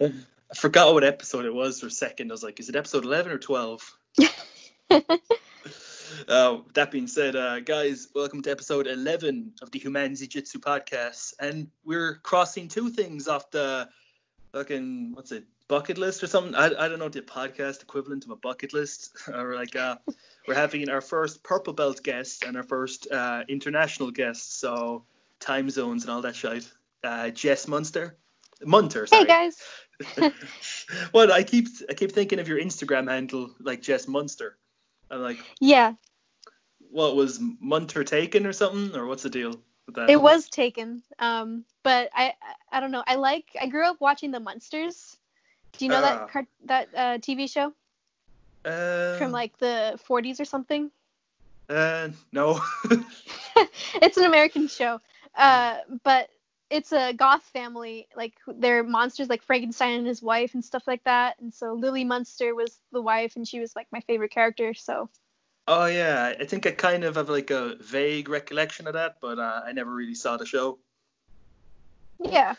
I forgot what episode it was for a second. I was like, is it episode 11 or 12? That being said, guys, welcome to episode 11 of the Human Jiu-Jitsu podcast. And we're crossing two things off the fucking, what's it, bucket list or something? I don't know, the podcast equivalent of a bucket list. Or like, we're having our first purple belt guest and our first international guest. So time zones and all that shit. Jess Munster. Hey guys. Well, I keep thinking of your Instagram handle, like Jess Munster. I'm like, yeah. What was Munter taken or something, or what's the deal with that? It was taken, but I don't know. I grew up watching The Munsters. Do you know that TV show from like the 40s or something? No. It's an American show, but it's a goth family, like they're monsters, like Frankenstein and his wife and stuff like that. And so Lily Munster was the wife, and she was like my favorite character. So. Oh yeah, I think I kind of have like a vague recollection of that, but I never really saw the show. Yeah.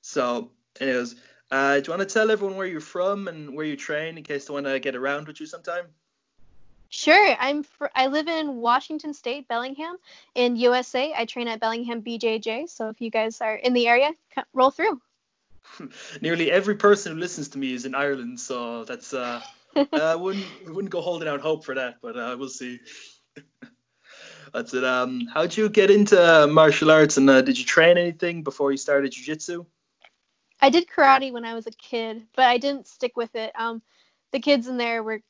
So, anyways, do you want to tell everyone where you're from and where you train in case they want to get around with you sometime? Sure. I live in Washington State, Bellingham, in USA. I train at Bellingham BJJ, so if you guys are in the area, roll through. Nearly every person who listens to me is in Ireland, so that's I wouldn't go holding out hope for that, but we'll see. That's it. How'd you get into martial arts, and did you train anything before you started jiu-jitsu? I did karate when I was a kid, but I didn't stick with it. The kids in there were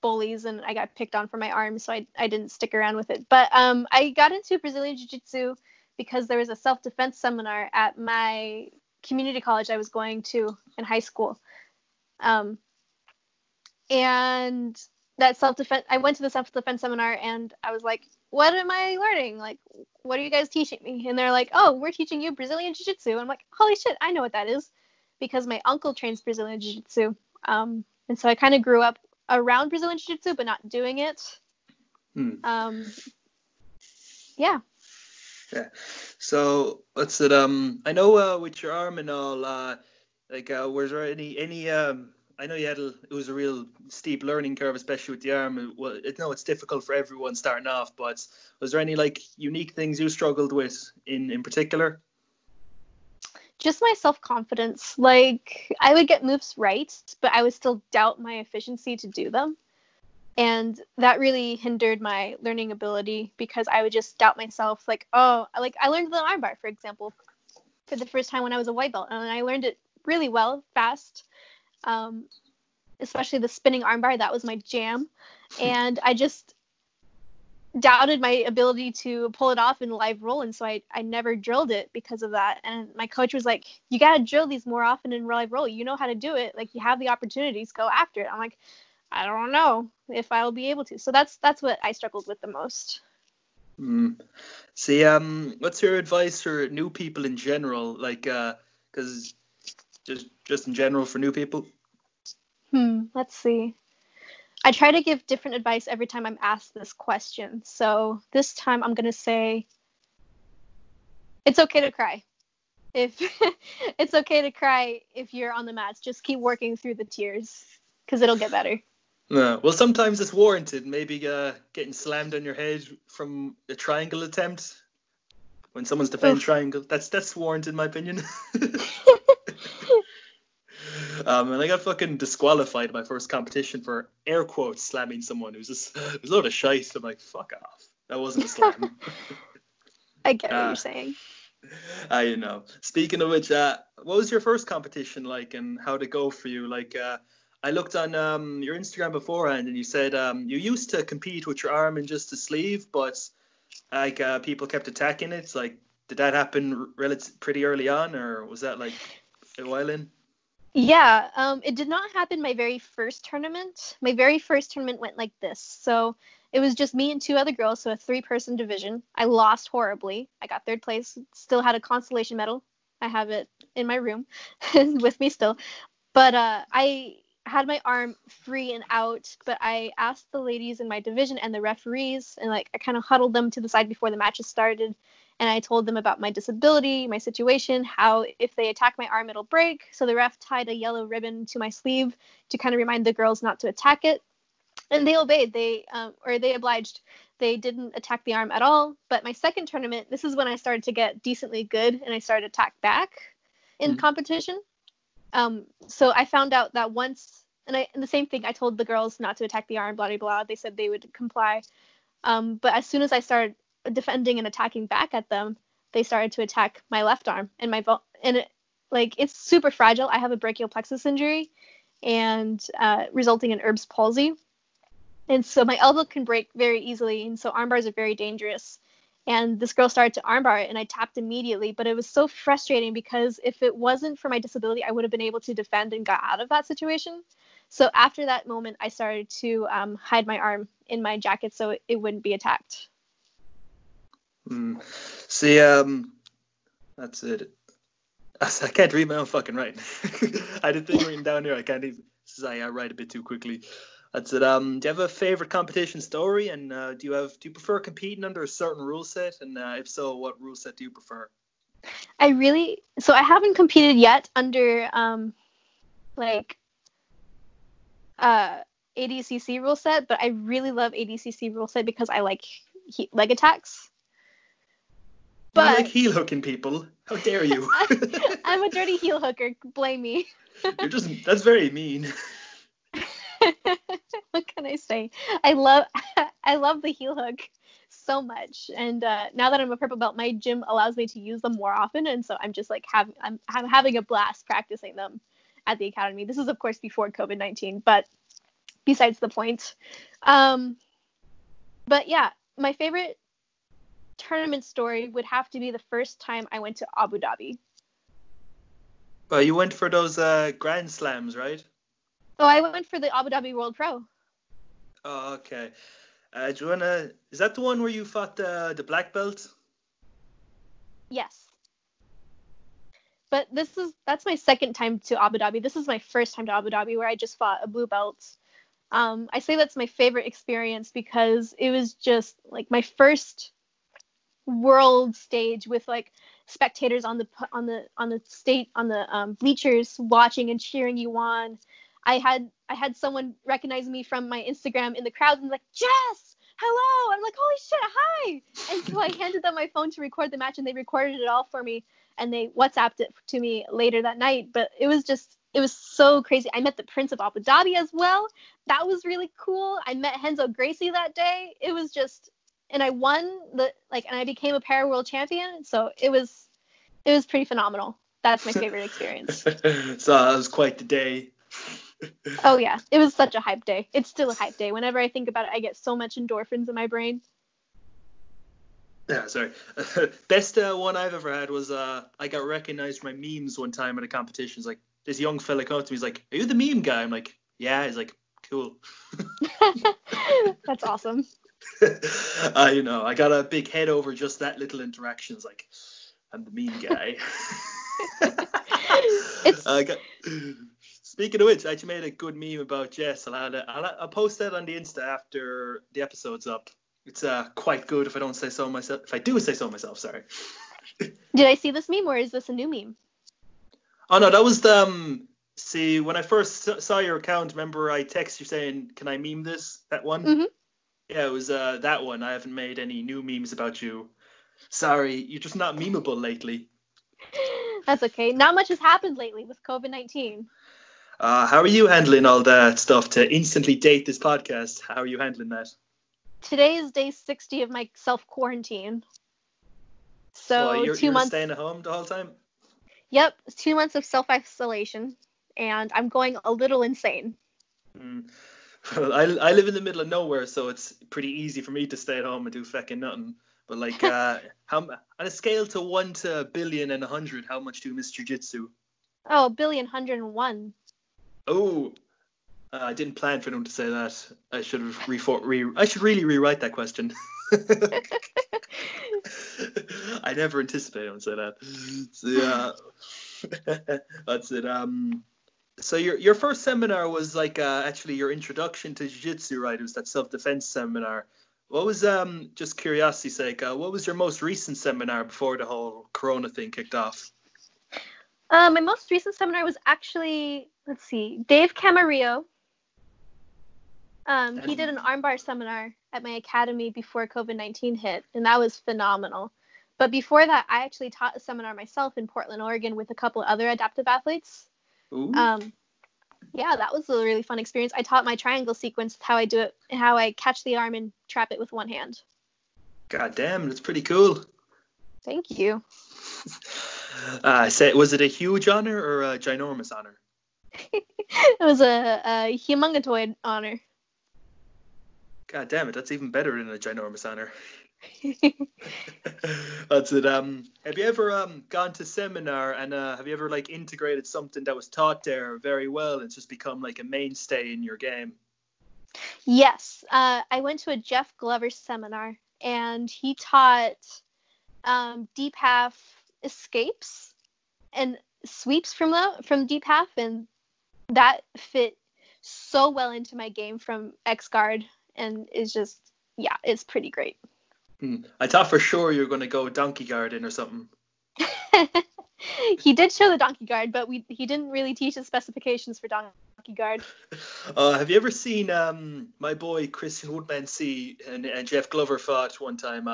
bullies and I got picked on for my arm, so I didn't stick around with it, but I got into Brazilian Jiu-Jitsu because there was a self-defense seminar at my community college I was going to in high school, and that self-defense, I went to the self-defense seminar and I was like, what am I learning, like what are you guys teaching me? And they're like, oh, we're teaching you Brazilian Jiu-Jitsu. I'm like, holy shit, I know what that is, because my uncle trains Brazilian Jiu-Jitsu, and so I kind of grew up around Brazilian Jiu-Jitsu, but not doing it. Yeah. So what's it? I know with your arm and all, was there any? I know you had it was a real steep learning curve, especially with the arm. Well, it's difficult for everyone starting off, but was there any like unique things you struggled with in particular? Just my self-confidence. Like, I would get moves right, but I would still doubt my efficiency to do them. And that really hindered my learning ability because I would just doubt myself. Like, I learned the armbar, for example, for the first time when I was a white belt. And I learned it really well, fast, especially the spinning armbar. That was my jam. And I just doubted my ability to pull it off in live roll, and so I never drilled it because of that. And my coach was like, you gotta drill these more often in live roll, you know how to do it, like you have the opportunities, go after it. I'm like, I don't know if I'll be able to. So that's what I struggled with the most. See, what's your advice for new people in general, like because just in general for new people? Let's see, I try to give different advice every time I'm asked this question. So this time I'm going to say, it's okay to cry. It's okay to cry if you're on the mats. Just keep working through the tears because it'll get better. No. Well, sometimes it's warranted. Maybe getting slammed on your head from a triangle attempt when someone's defending triangle. That's warranted, in my opinion. And I got fucking disqualified my first competition for air quotes slamming someone who's just a load of shite. I'm like, fuck off. That wasn't a slam. I get what you're saying. You know. Speaking of which, what was your first competition like and how'd it go for you? Like, I looked on your Instagram beforehand and you said you used to compete with your arm in just a sleeve, but like people kept attacking it. Like, did that happen pretty early on, or was that like a while in? Yeah, it did not happen my very first tournament. My very first tournament went like this. So it was just me and two other girls, so a three-person division. I lost horribly. I got third place, still had a consolation medal. I have it in my room with me still. But I had my arm free and out, but I asked the ladies in my division and the referees, and like I kind of huddled them to the side before the matches started, And I told them about my disability, my situation, how if they attack my arm, it'll break. So the ref tied a yellow ribbon to my sleeve to kind of remind the girls not to attack it. And they obeyed. They obliged. They didn't attack the arm at all. But my second tournament, this is when I started to get decently good and I started to attack back in competition. So I found out that once, and the same thing, I told the girls not to attack the arm, blah, blah, blah. They said they would comply. But as soon as I started defending and attacking back at them, they started to attack my left arm and it's super fragile. I have a brachial plexus injury and resulting in Erb's palsy. And so my elbow can break very easily. And so arm bars are very dangerous. And this girl started to armbar it and I tapped immediately. But it was so frustrating because if it wasn't for my disability, I would have been able to defend and got out of that situation. So after that moment, I started to hide my arm in my jacket so it wouldn't be attacked. See, that's it. I can't read my own fucking writing. I did things written down here. I can't even. I write a bit too quickly. That's it. Do you have a favorite competition story? And do you prefer competing under a certain rule set? And if so, what rule set do you prefer? I haven't competed yet under ADCC rule set, but I really love ADCC rule set because I like leg attacks. But, you like heel hooking people. How dare you? I'm a dirty heel hooker. Blame me. That's very mean. What can I say? I love the heel hook so much, and now that I'm a purple belt, my gym allows me to use them more often, and so I'm just I'm having a blast practicing them at the academy. This is of course before COVID-19, but besides the point. But yeah, my favorite tournament story would have to be the first time I went to Abu Dhabi. Well, you went for those Grand Slams, right? Oh, I went for the Abu Dhabi World Pro. Oh, okay. Joanna, is that the one where you fought the black belt? Yes. But that's my second time to Abu Dhabi. This is my first time to Abu Dhabi where I just fought a blue belt. I say that's my favorite experience because it was just like my first world stage with like spectators on the bleachers watching and cheering you on. I had someone recognize me from my Instagram in the crowd and like, Jess, hello. I'm like, holy shit, hi. And so I handed them my phone to record the match and they recorded it all for me and they WhatsApped it to me later that night. But it was so crazy. I met the Prince of Abu Dhabi as well. That was really cool. I met Henzo Gracie that day. It was just, and I won and I became a para world champion. So it was pretty phenomenal. That's my favorite experience. So that was quite the day. Oh yeah, it was such a hype day. It's still a hype day. Whenever I think about it, I get so much endorphins in my brain. Yeah, sorry. Best one I've ever had was I got recognized for my memes one time at a competition. It's like this young fella comes up to me, he's like, "Are you the meme guy?" I'm like, "Yeah." He's like, "Cool." That's awesome. I got a big head over just that little interaction. It's like, I'm the meme guy. Speaking of which, I actually made a good meme about Jess. I'll post that on the Insta after the episode's up. It's quite good if I don't say so myself. If I do say so myself, sorry. Did I see this meme or is this a new meme? Oh no, that was the. See, when I first saw your account, remember I texted you saying, "Can I meme this?" That one. Mm-hmm. Yeah, it was that one. I haven't made any new memes about you. Sorry, you're just not memeable lately. That's okay. Not much has happened lately with COVID-19. How are you handling all that stuff to instantly date this podcast? How are you handling that? Today is day 60 of my self-quarantine. So well, you're staying at home the whole time? Yep. 2 months of self-isolation. And I'm going a little insane. Well, I live in the middle of nowhere, so it's pretty easy for me to stay at home and do fucking nothing. But like, how on a scale to 1 to a billion and 100, how much do you miss jiu-jitsu? Oh, a billion, 101. Oh, I didn't plan for them to say that. I should have I should really rewrite that question. I never anticipated them to say that. So, yeah, that's it. So your first seminar was actually your introduction to jiu-jitsu, right? It was that self-defense seminar. What was, just curiosity's sake, what was your most recent seminar before the whole Corona thing kicked off? My most recent seminar was actually, let's see, Dave Camarillo. He did an armbar seminar at my academy before COVID-19 hit, and that was phenomenal. But before that, I actually taught a seminar myself in Portland, Oregon, with a couple other adaptive athletes. Ooh. Yeah, that was a really fun experience. I taught my triangle sequence, how I do it, how I catch the arm and trap it with one hand. God damn, that's pretty cool. Thank you. Was it a huge honor or a ginormous honor? It was a humongotoid honor. God damn it, that's even better than a ginormous honor. That's it. Have you ever gone to seminar and have you ever like integrated something that was taught there very well and just become like a mainstay in your game? Yes, I went to a Jeff Glover seminar and he taught deep half escapes and sweeps from deep half, and that fit so well into my game from X guard, and it's just, yeah, it's pretty great. I thought for sure you were going to go donkey guard in or something. He did show the donkey guard, but he didn't really teach the specifications for donkey guard. Have you ever seen my boy Christian Woodmansee and Jeff Glover fought one time?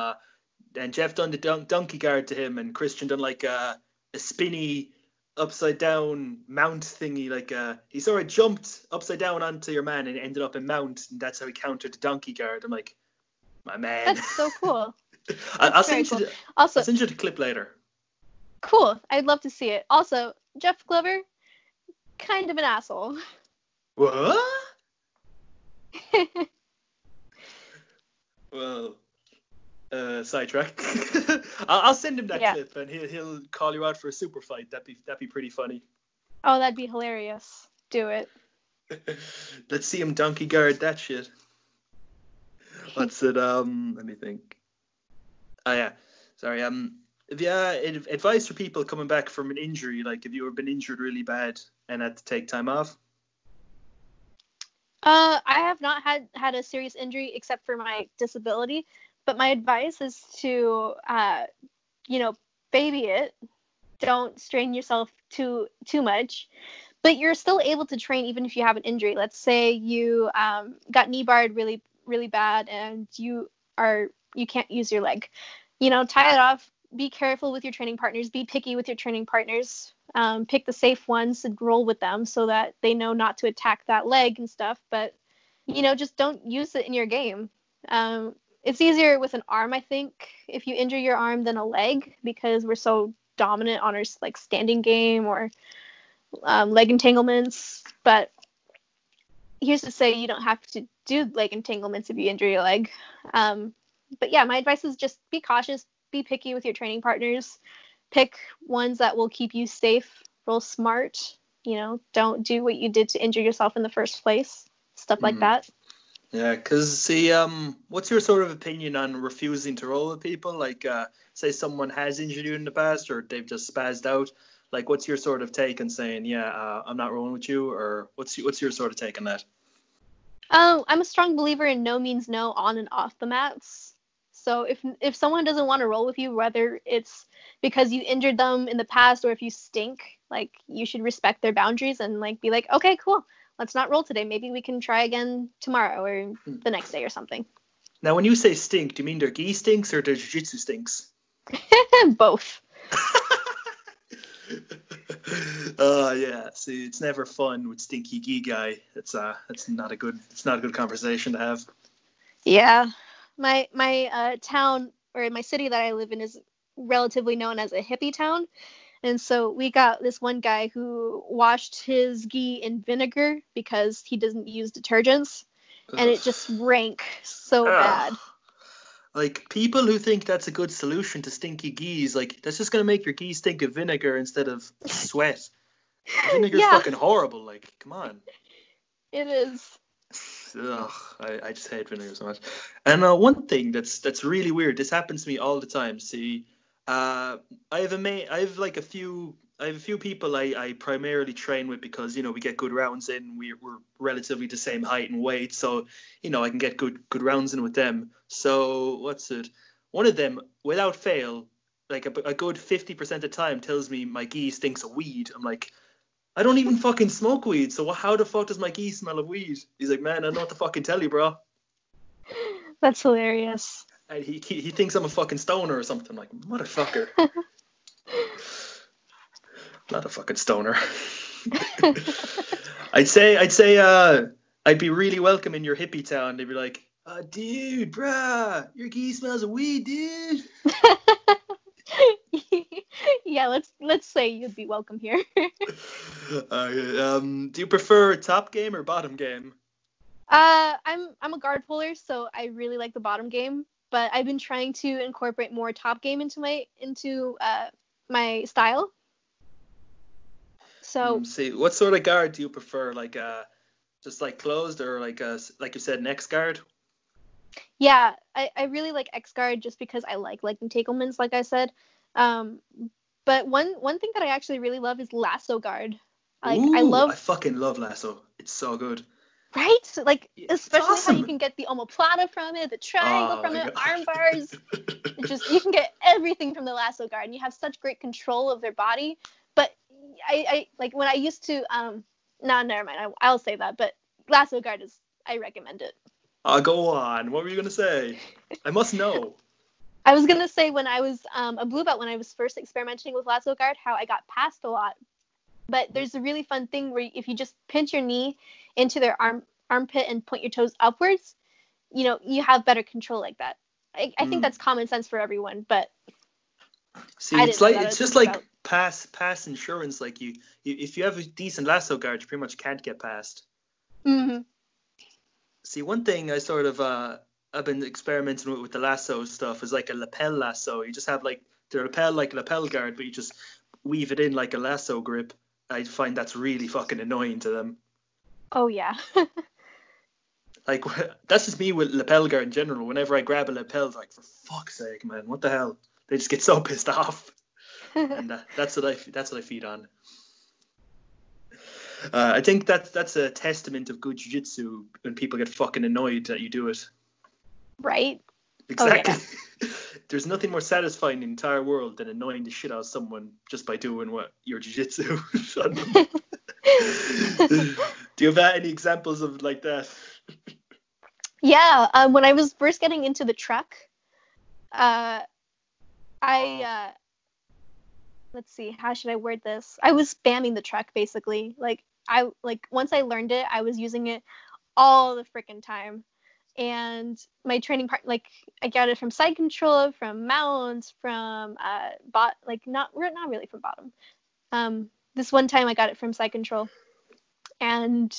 And Jeff done the donkey guard to him, and Christian done like a spinny upside down mount thingy. Like he sort of jumped upside down onto your man and ended up in mount, and that's how he countered the donkey guard. I'm like, my man. That's so cool. I'll send you the clip later. Cool. I'd love to see it. Also, Jeff Glover, kind of an asshole. What? Well, sidetrack. I'll send him that clip and he'll call you out for a super fight. That'd be pretty funny. Oh, that'd be hilarious. Do it. Let's see him donkey guard that shit. What's it? Let me think. Oh yeah, sorry. If you advice for people coming back from an injury, like if you have been injured really bad and had to take time off. I have not had a serious injury except for my disability, but my advice is to, baby it. Don't strain yourself too much. But you're still able to train even if you have an injury. Let's say you got knee barred really bad and you can't use your leg, tie it off. Be careful with your training partners, be picky with your training partners, pick the safe ones and roll with them so that they know not to attack that leg and stuff, but just don't use it in your game. It's easier with an arm, I think, if you injure your arm than a leg, because we're so dominant on our like standing game or leg entanglements. But here's to say you don't have to do leg entanglements if you injure your leg. But yeah, my advice is just be cautious, be picky with your training partners, pick ones that will keep you safe, roll smart, don't do what you did to injure yourself in the first place, stuff like that. Yeah, because see, what's your sort of opinion on refusing to roll with people? Like, say someone has injured you in the past or they've just spazzed out. Like, what's your sort of take on saying, I'm not rolling with you, or what's your sort of take on that? I'm a strong believer in no means no on and off the mats. So if someone doesn't want to roll with you, whether it's because you injured them in the past or if you stink, like you should respect their boundaries and like be like, okay, cool, let's not roll today. Maybe we can try again tomorrow or the next day or something. Now, when you say stink, do you mean their gi stinks or their jiu-jitsu stinks? Both. Oh yeah, see, it's never fun with stinky gi guy. It's not a good conversation to have. Yeah, my town or my city that I live in is relatively known as a hippie town, and so we got this one guy who washed his gi in vinegar because he doesn't use detergents, and it just rank so bad. Like, people who think that's a good solution to stinky gis, like, that's just going to make your gi stink of vinegar instead of sweat. Vinegar's fucking horrible, like, come on. It is. Ugh, I just hate vinegar so much. And one thing that's really weird, this happens to me all the time, see, I have like a few I have a few people I primarily train with because, you know, we get good rounds in. We're relatively the same height and weight. So, you know, I can get good rounds in with them. So one of them, without fail, like a good 50% of the time tells me my gi stinks of weed. I'm like, I don't even fucking smoke weed. So how the fuck does my gi smell of weed? He's like, man, I don't know what to fucking tell you, bro. That's hilarious. And he thinks I'm a fucking stoner or something. I'm like, motherfucker. Not a fucking stoner. I'd say I'd be really welcome in your hippie town. They'd be like, oh, dude, bruh, your gi smells of weed, dude. Yeah, let's say you'd be welcome here. Do you prefer top game or bottom game? I'm a guard puller, so I really like the bottom game, but I've been trying to incorporate more top game into my style. So see, what sort of guard do you prefer? Like just like closed or like you said, an X guard? Yeah, I really like X guard just because I like entanglements, like I said. But one thing that I actually really love is lasso guard. Like, ooh, I fucking love lasso. It's so good. Right? So, like, especially awesome. How you can get the omoplata from it, the triangle from it, arm bars. Just you can get everything from the lasso guard, and you have such great control of their body. But I like when I used to never mind. I'll say that. But lasso guard is, I recommend it. Go on. What were you gonna say? I must know. I was going to say when I was a blue belt, when I was first experimenting with lasso guard, how I got passed a lot. But there's a really fun thing where if you just pinch your knee into their armpit and point your toes upwards, you know, you have better control like that. I think that's common sense for everyone, but see, it's just like pass insurance. Like you if you have a decent lasso guard, you pretty much can't get passed. Mm-hmm. See, one thing I sort of I've been experimenting with the lasso stuff is like a lapel lasso. You just have like the lapel, like a lapel guard, but you just weave it in like a lasso grip. I find that's really fucking annoying to them. Oh yeah. Like that's just me with lapel guard in general. Whenever I grab a lapel, like for fuck's sake, man, what the hell? They just get so pissed off. And that's what I feed on. I think that's a testament of good jiu-jitsu when people get fucking annoyed that you do it. Right? Exactly. Oh, yeah. There's nothing more satisfying in the entire world than annoying the shit out of someone just by doing what your jiu-jitsu. Do you have any examples of like that? Yeah, when I was first getting into the truck, let's see, how should I word this? I was spamming the truck basically. Like once I learned it, I was using it all the freaking time. And my training part, like I got it from side control, from mounts, from bot, like not really from bottom. This one time I got it from side control, and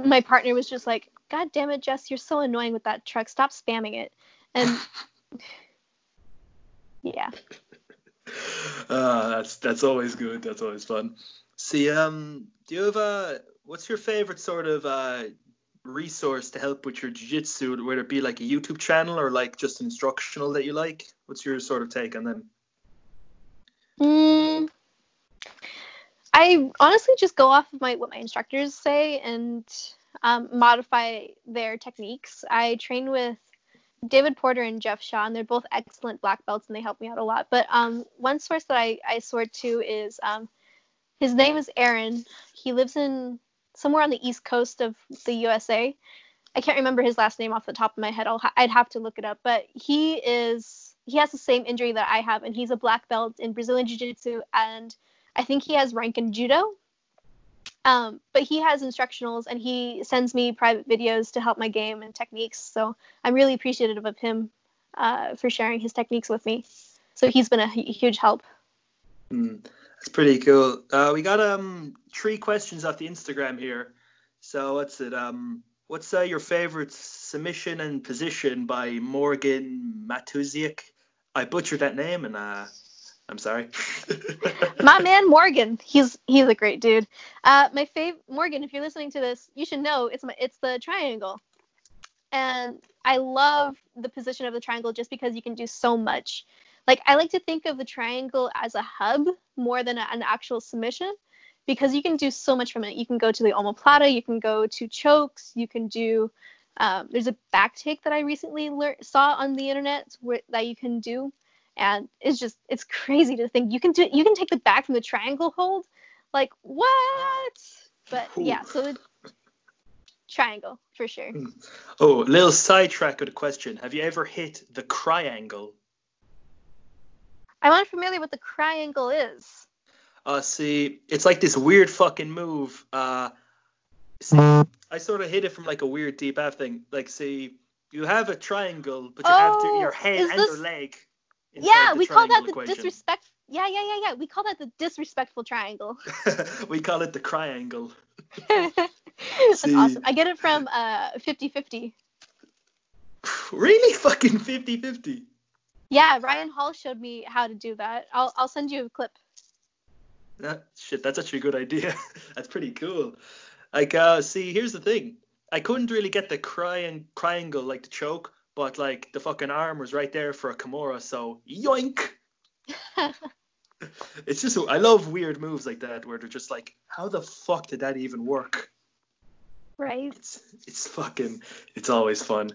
my partner was just like, "God damn it, Jess, you're so annoying with that truck. Stop spamming it." And yeah. That's always good. That's always fun. See, do you have what's your favorite sort of resource to help with your jiu-jitsu, whether it be like a YouTube channel or like just instructional that you like? What's your sort of take on them? I honestly just go off of what my instructors say and modify their techniques. I train with David Porter and Jeff Shaw, and they're both excellent black belts, and they help me out a lot. But one source that I soar to is his name is Aaron. He lives in somewhere on the east coast of the USA. I can't remember his last name off the top of my head. I'd have to look it up. But he has the same injury that I have, and he's a black belt in Brazilian Jiu-Jitsu, and I think he has rank in Judo. But he has instructionals, and he sends me private videos to help my game and techniques. So I'm really appreciative of him for sharing his techniques with me. So he's been a huge help. That's pretty cool. We got three questions off the Instagram here. So what's your favorite submission and position by Morgan Matusiak? I butchered that name, and I'm sorry. My man Morgan, he's a great dude. My favorite Morgan, if you're listening to this, you should know it's the triangle, and I love the position of the triangle just because you can do so much. Like, I like to think of the triangle as a hub more than an actual submission, because you can do so much from it. You can go to the omoplata, you can go to chokes, you can do, there's a back take that I recently saw on the internet that you can do. And it's just, it's crazy to think you can take the back from the triangle hold. Like, what? But yeah, so it's triangle for sure. Oh, a little sidetrack with a question. Have you ever hit the cry-angle? I'm unfamiliar with the cry-angle is. See, it's like this weird fucking move. See, I sort of hit it from like a weird deep half thing. Like, see, you have a triangle, but you have your head and your leg. Yeah, we call that the disrespect. Yeah. We call that the disrespectful triangle. We call it the cry-angle. That's awesome. I get it from 50-50. Really? Fucking 50-50? Yeah, Ryan Hall showed me how to do that. I'll send you a clip. Shit, that's actually a good idea. That's pretty cool. Like, see, here's the thing. I couldn't really get the cry-angle, like the choke, but like the fucking arm was right there for a Kimura, so yoink. It's just, I love weird moves like that where they're just like, how the fuck did that even work? Right. It's always fun.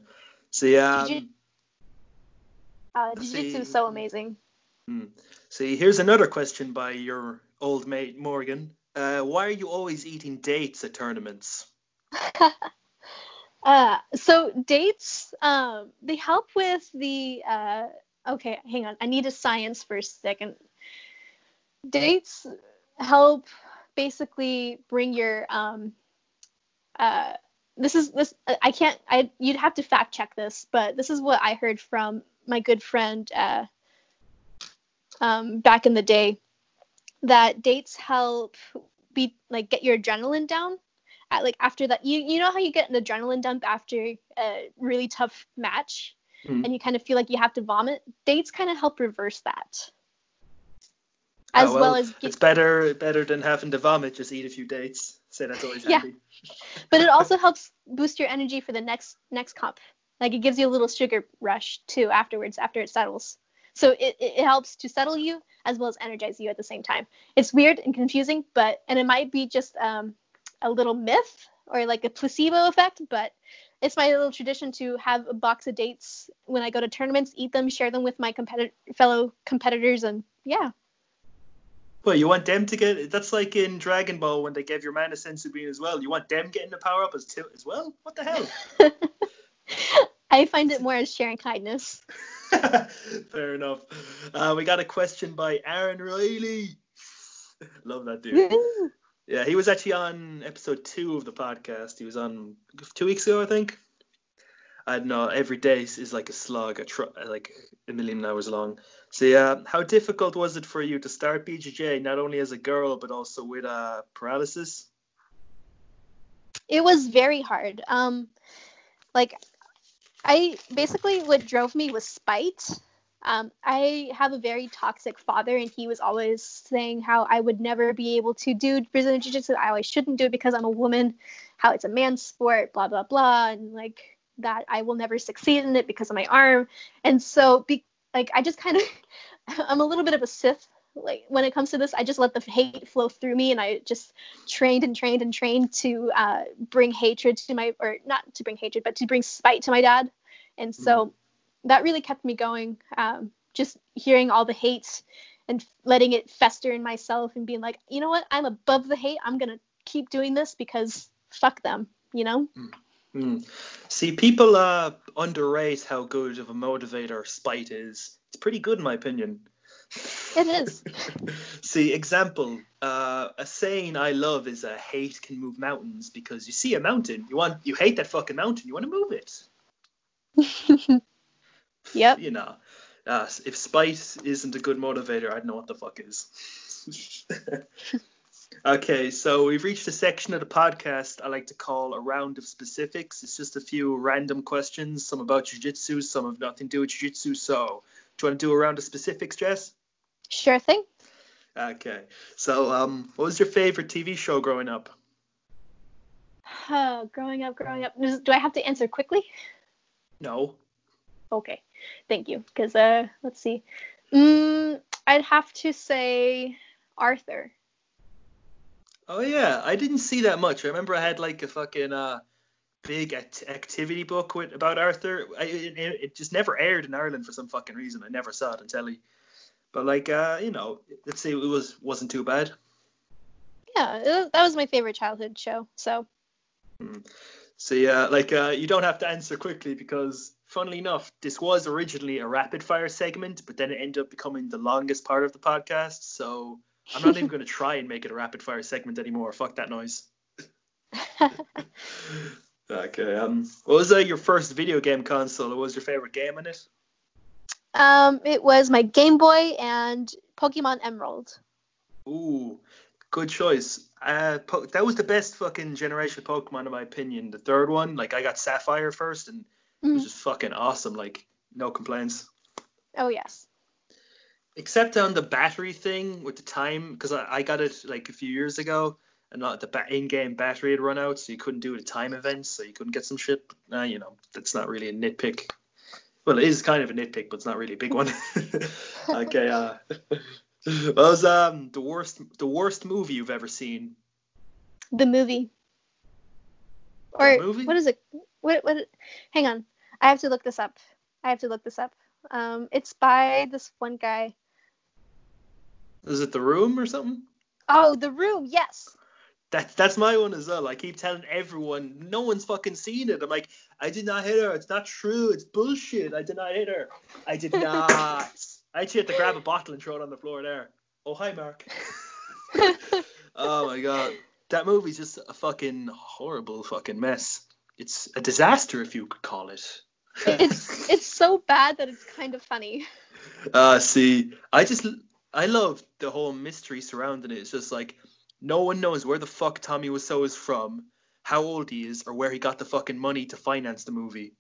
See, jiu-jitsu is so amazing. See, here's another question by your old mate Morgan. Why are you always eating dates at tournaments? So dates, they help with the, okay, hang on. I need a science for a second. Dates help basically bring your, you'd have to fact check this, but this is what I heard from my good friend, back in the day, that dates help get your adrenaline down. Like after that, you know how you get an adrenaline dump after a really tough match, and you kind of feel like you have to vomit. Dates kind of help reverse that. It's better than having to vomit. Just eat a few dates. So that's always happy. But it also helps boost your energy for the next comp. Like, it gives you a little sugar rush too afterwards, after it settles. So it helps to settle you as well as energize you at the same time. It's weird and confusing, and it might be just a little myth or like a placebo effect, but it's my little tradition to have a box of dates when I go to tournaments, eat them, share them with my fellow competitors, and yeah. Well, you want them to get, that's like in Dragon Ball when they gave your man a Sensubin as well. You want them getting the power up as well? What the hell? I find it more as sharing kindness. Fair enough. We got a question by Aaron Riley. Love that dude. Yeah, he was actually on episode 2 of the podcast. He was on 2 weeks ago, I think. I don't know. Every day is like a slog, like a million hours long. So yeah, how difficult was it for you to start BJJ, not only as a girl, but also with paralysis? It was very hard. What drove me was spite. I have a very toxic father, and he was always saying how I would never be able to do Brazilian Jiu-Jitsu. I shouldn't do it because I'm a woman, how it's a man's sport, blah, blah, blah. And like that I will never succeed in it because of my arm. And so I just kind of, I'm a little bit of a Sith. Like, when it comes to this, I just let the hate flow through me, and I just trained to bring hatred to to bring spite to my dad. And so that really kept me going. Just hearing all the hate and letting it fester in myself and being like, you know what? I'm above the hate. I'm going to keep doing this because fuck them, you know? See, people underrate how good of a motivator spite is. It's pretty good in my opinion. It is. See, example, a saying I love is hate can move mountains, because you see a mountain, you hate that fucking mountain, you want to move it. Yep. You know, if spite isn't a good motivator, I don't know what the fuck is. Okay, so we've reached a section of the podcast I like to call a round of specifics. It's just a few random questions, some about jiu-jitsu, some have nothing to do with jiu-jitsu. So do you want to do a round of specifics, Jess? Sure thing. Okay, so what was your favorite TV show growing up? Growing up. Do I have to answer quickly? No. Okay, thank you. Because let's see. I'd have to say Arthur. Oh, yeah. I didn't see that much. I remember I had like a fucking big activity book about Arthur. It just never aired in Ireland for some fucking reason. I never saw it on telly. But like, you know, let's say it wasn't too bad. Yeah, that was my favorite childhood show. So. So yeah, like you don't have to answer quickly because, funnily enough, this was originally a rapid fire segment, but then it ended up becoming the longest part of the podcast. So I'm not even going to try and make it a rapid fire segment anymore. Fuck that noise. Okay. What was your first video game console? What was your favorite game in it? It was my Game Boy and Pokemon Emerald. Ooh. Good choice. That was the best fucking generation of Pokemon, in my opinion. The third one, like, I got Sapphire first, and it was just fucking awesome. Like, no complaints. Oh, yes. Except on the battery thing with the time, because I got it, like, a few years ago, and not the in-game battery had run out, so you couldn't do the time events, so you couldn't get some shit. You know, that's not really a nitpick. Well, it is kind of a nitpick, but it's not really a big one. Okay, What was the worst movie you've ever seen? The movie. Or the movie? What is it? What? Hang on, I have to look this up. It's by this one guy. Is it The Room or something? Oh, The Room. Yes. That's my one as well. I keep telling everyone, no one's fucking seen it. I'm like, I did not hit her. It's not true. It's bullshit. I did not hit her. I did not. I actually had to grab a bottle and throw it on the floor there. Oh, hi, Mark. Oh, my God. That movie's just a fucking horrible fucking mess. It's a disaster, if you could call it. It's so bad that it's kind of funny. See, I love the whole mystery surrounding it. It's just like, no one knows where the fuck Tommy Wiseau is from, how old he is, or where he got the fucking money to finance the movie.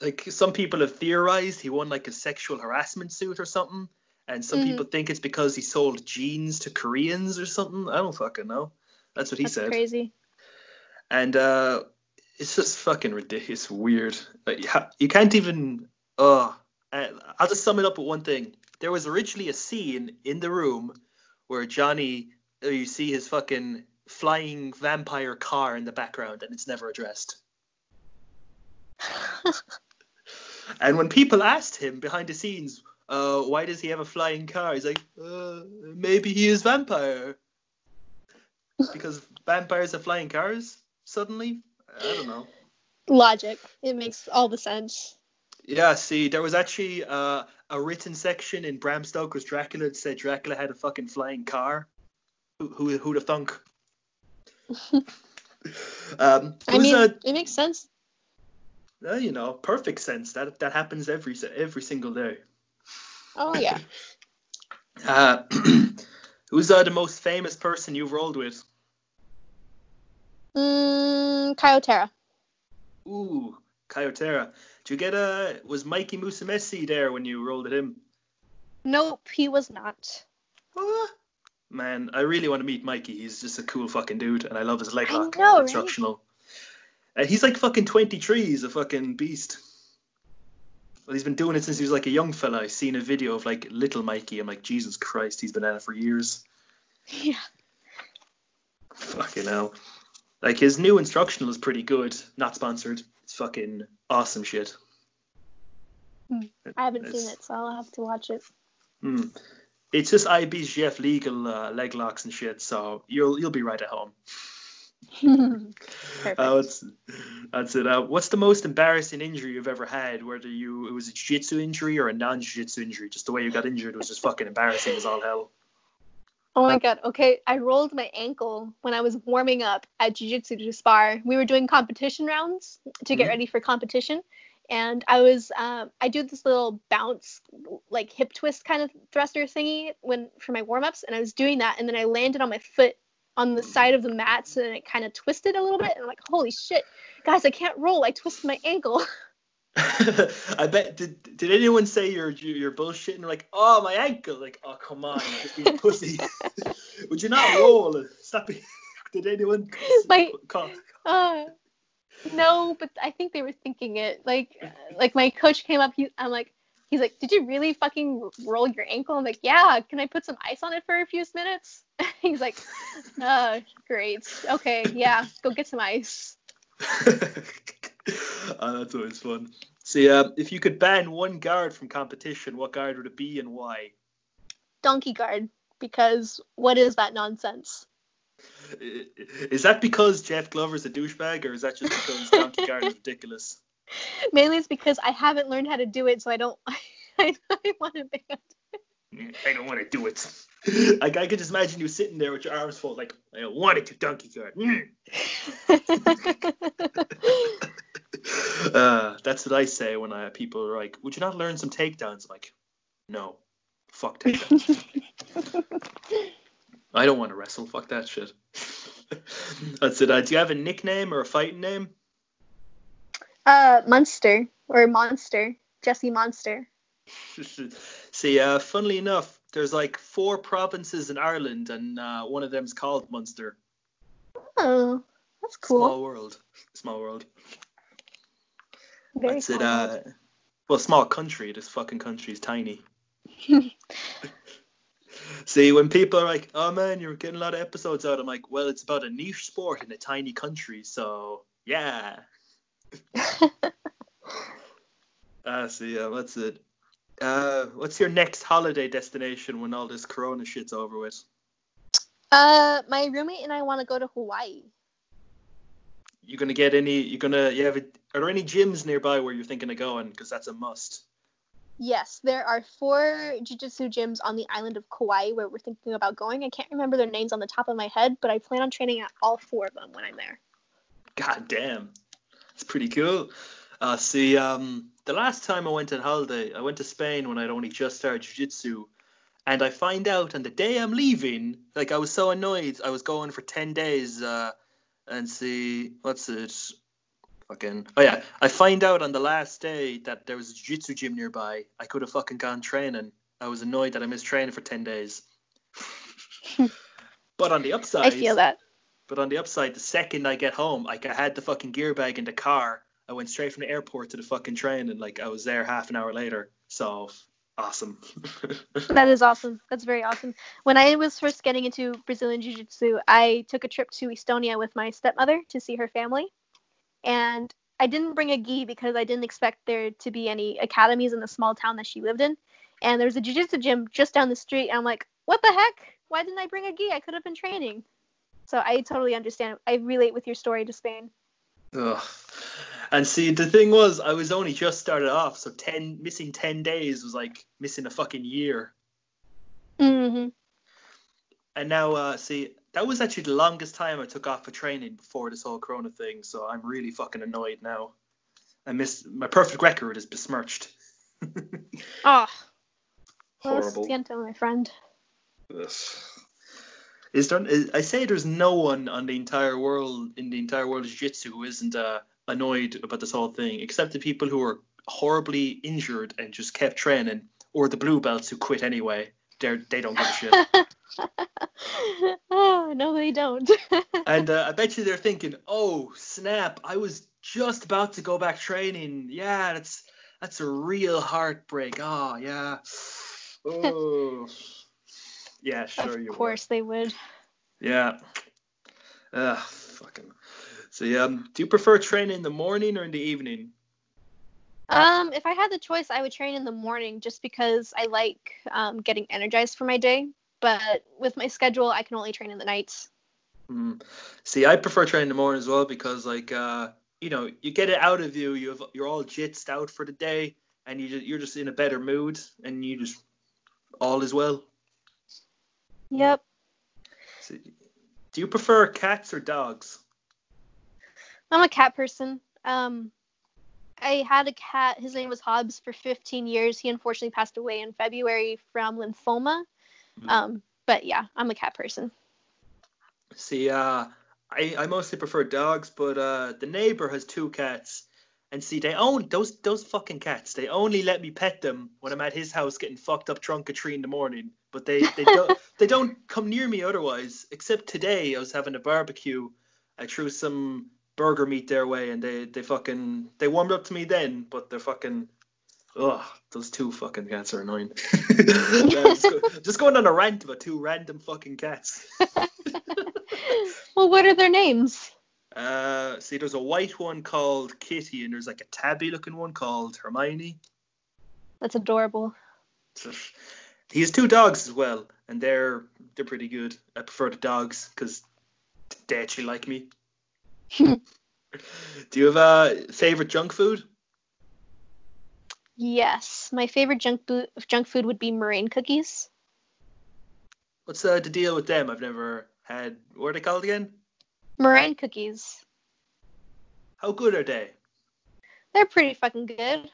Like, some people have theorized he won, like, a sexual harassment suit or something. And some people think it's because he sold jeans to Koreans or something. I don't fucking know. That's what he said. That's crazy. And it's just fucking ridiculous, weird. Like, you can't even... I'll just sum it up with one thing. There was originally a scene in The Room where Johnny... You see his fucking flying vampire car in the background, and it's never addressed. And when people asked him behind the scenes, why does he have a flying car? He's like, maybe he is vampire. Because vampires have flying cars suddenly? I don't know. Logic. It makes all the sense. Yeah, see, there was actually a written section in Bram Stoker's Dracula that said Dracula had a fucking flying car. Who'd have thunk? I mean, it makes sense. You know, perfect sense. That happens every single day. Oh, yeah. Who's the most famous person you've rolled with? Coyote. Ooh, Coyote. Did you get was Mikey Musumesi there when you rolled at him? Nope, he was not. Man, I really want to meet Mikey. He's just a cool fucking dude, and I love his leg lock. I know, right? Instructional. He's like fucking 23, he's a fucking beast. Well, he's been doing it since he was like a young fella. I seen a video of like little Mikey. I'm like, Jesus Christ, he's been at it for years. Yeah. Fucking hell. Like, his new instructional is pretty good. Not sponsored. It's fucking awesome shit. I haven't seen it, so I'll have to watch it. It's just IBJJF legal leg locks and shit, so you'll be right at home. That's it. What's the most embarrassing injury you've ever had? Whether it was a jiu-jitsu injury or a non-jiu-jitsu injury, just the way you got injured was just fucking embarrassing as all hell. Oh my God. Okay, I rolled my ankle when I was warming up at jiu-jitsu to spar. We were doing competition rounds to get ready for competition, and I was I do this little bounce, like hip twist kind of thruster thingy for my warm-ups, and I was doing that, and then I landed on my foot on the side of the mat, so then it kind of twisted a little bit, and I'm like, holy shit, guys, I can't roll, I twisted my ankle. I bet, did anyone say you're bullshitting? You're like, oh, my ankle, like, oh, come on, just be a pussy. Would you not roll? Stop it. Did anyone no, but I think they were thinking it, like my coach came up, I'm like, He's like, did you really fucking roll your ankle? I'm like, yeah, can I put some ice on it for a few minutes? He's like, oh, great. Okay, yeah, go get some ice. Oh, that's always fun. See, if you could ban one guard from competition, what guard would it be and why? Donkey guard, because what is that nonsense? Is that because Jeff Glover's a douchebag, or is that just because donkey guard is ridiculous? Mainly it's because I haven't learned how to do it, so I don't want to ban it. I don't want to do it. Like, I could just imagine you sitting there with your arms full, like, I don't want it to donkey guard. That's what I say when people are like, would you not learn some takedowns? Like, no, fuck takedowns. I don't want to wrestle, fuck that shit. That's it. Do you have a nickname or a fighting name? Munster, or Monster, Jesse Munster. See, funnily enough, there's like 4 provinces in Ireland, and one of them's called Munster. Oh, that's cool. Small world. Very cool. Well, small country. This fucking country is tiny. See, when people are like, oh man, you're getting a lot of episodes out, I'm like, well, it's about a niche sport in a tiny country, so yeah. That's it. What's your next holiday destination when all this corona shit's over with? My roommate and I want to go to Hawaii. Are there any gyms nearby where you're thinking of going? Because that's a must. Yes, there are 4 jiu-jitsu gyms on the island of Kauai where we're thinking about going. I can't remember their names on the top of my head, but I plan on training at all 4 of them when I'm there. God damn. That's pretty cool. The last time I went on holiday, I went to Spain when I'd only just started jiu-jitsu. And I find out on the day I'm leaving, like, I was so annoyed. I was going for 10 days I find out on the last day that there was a jiu-jitsu gym nearby. I could have fucking gone training. I was annoyed that I missed training for 10 days. But on the upside, the second I get home, like, I had the fucking gear bag in the car. I went straight from the airport to the fucking train, and like, I was there half an hour later. So awesome. That is awesome. That's very awesome. When I was first getting into Brazilian Jiu-Jitsu, I took a trip to Estonia with my stepmother to see her family. And I didn't bring a gi because I didn't expect there to be any academies in the small town that she lived in. And there was a jiu-jitsu gym just down the street. And I'm like, what the heck? Why didn't I bring a gi? I could have been training. So I totally understand. I relate with your story to Spain. Ugh. And see, the thing was, I was only just started off. So missing 10 days was like missing a fucking year. Mm-hmm. And now, that was actually the longest time I took off for training before this whole corona thing, so I'm really fucking annoyed now. My perfect record is besmirched. Oh. Horrible. Siento, my friend. I say there's no one in the entire world of jiu-jitsu who isn't annoyed about this whole thing, except the people who are horribly injured and just kept training, or the blue belts who quit anyway. They don't give a shit. Oh, no, they don't. And I bet you they're thinking, oh, snap, I was just about to go back training. Yeah, that's a real heartbreak. Oh, yeah. Oh. Yeah, sure you would. Of course they would. Yeah. Fucking. So, yeah, do you prefer training in the morning or in the evening? If I had the choice, I would train in the morning just because I like getting energized for my day. But with my schedule, I can only train in the nights. Mm. See, I prefer training in the morning as well because, like, you get it out of you. You're all jitzed out for the day, and you're just in a better mood, and you just all is well. Yep. So, do you prefer cats or dogs? I'm a cat person. I had a cat, his name was Hobbs, for 15 years. He unfortunately passed away in February from lymphoma. But yeah, I'm a cat person. See, I mostly prefer dogs, but the neighbor has 2 cats. And see, they own those fucking cats. They only let me pet them when I'm at his house getting fucked up drunk at 3 in the morning. But they don't come near me otherwise, except today I was having a barbecue. I threw some burger meat their way, and they warmed up to me then, but they're fucking Ugh, those two fucking cats are annoying. Just going on a rant about two random fucking cats. Well, what are their names? See, there's a white one called Kitty, and there's like a tabby-looking one called Hermione. That's adorable. He has two dogs as well, and they're pretty good. I prefer the dogs because they actually like me. Do you have a favorite junk food? Yes, my favorite junk food would be meringue cookies. What's the deal with them? I've never had. What are they called again? Meringue cookies. How good are they? They're pretty fucking good.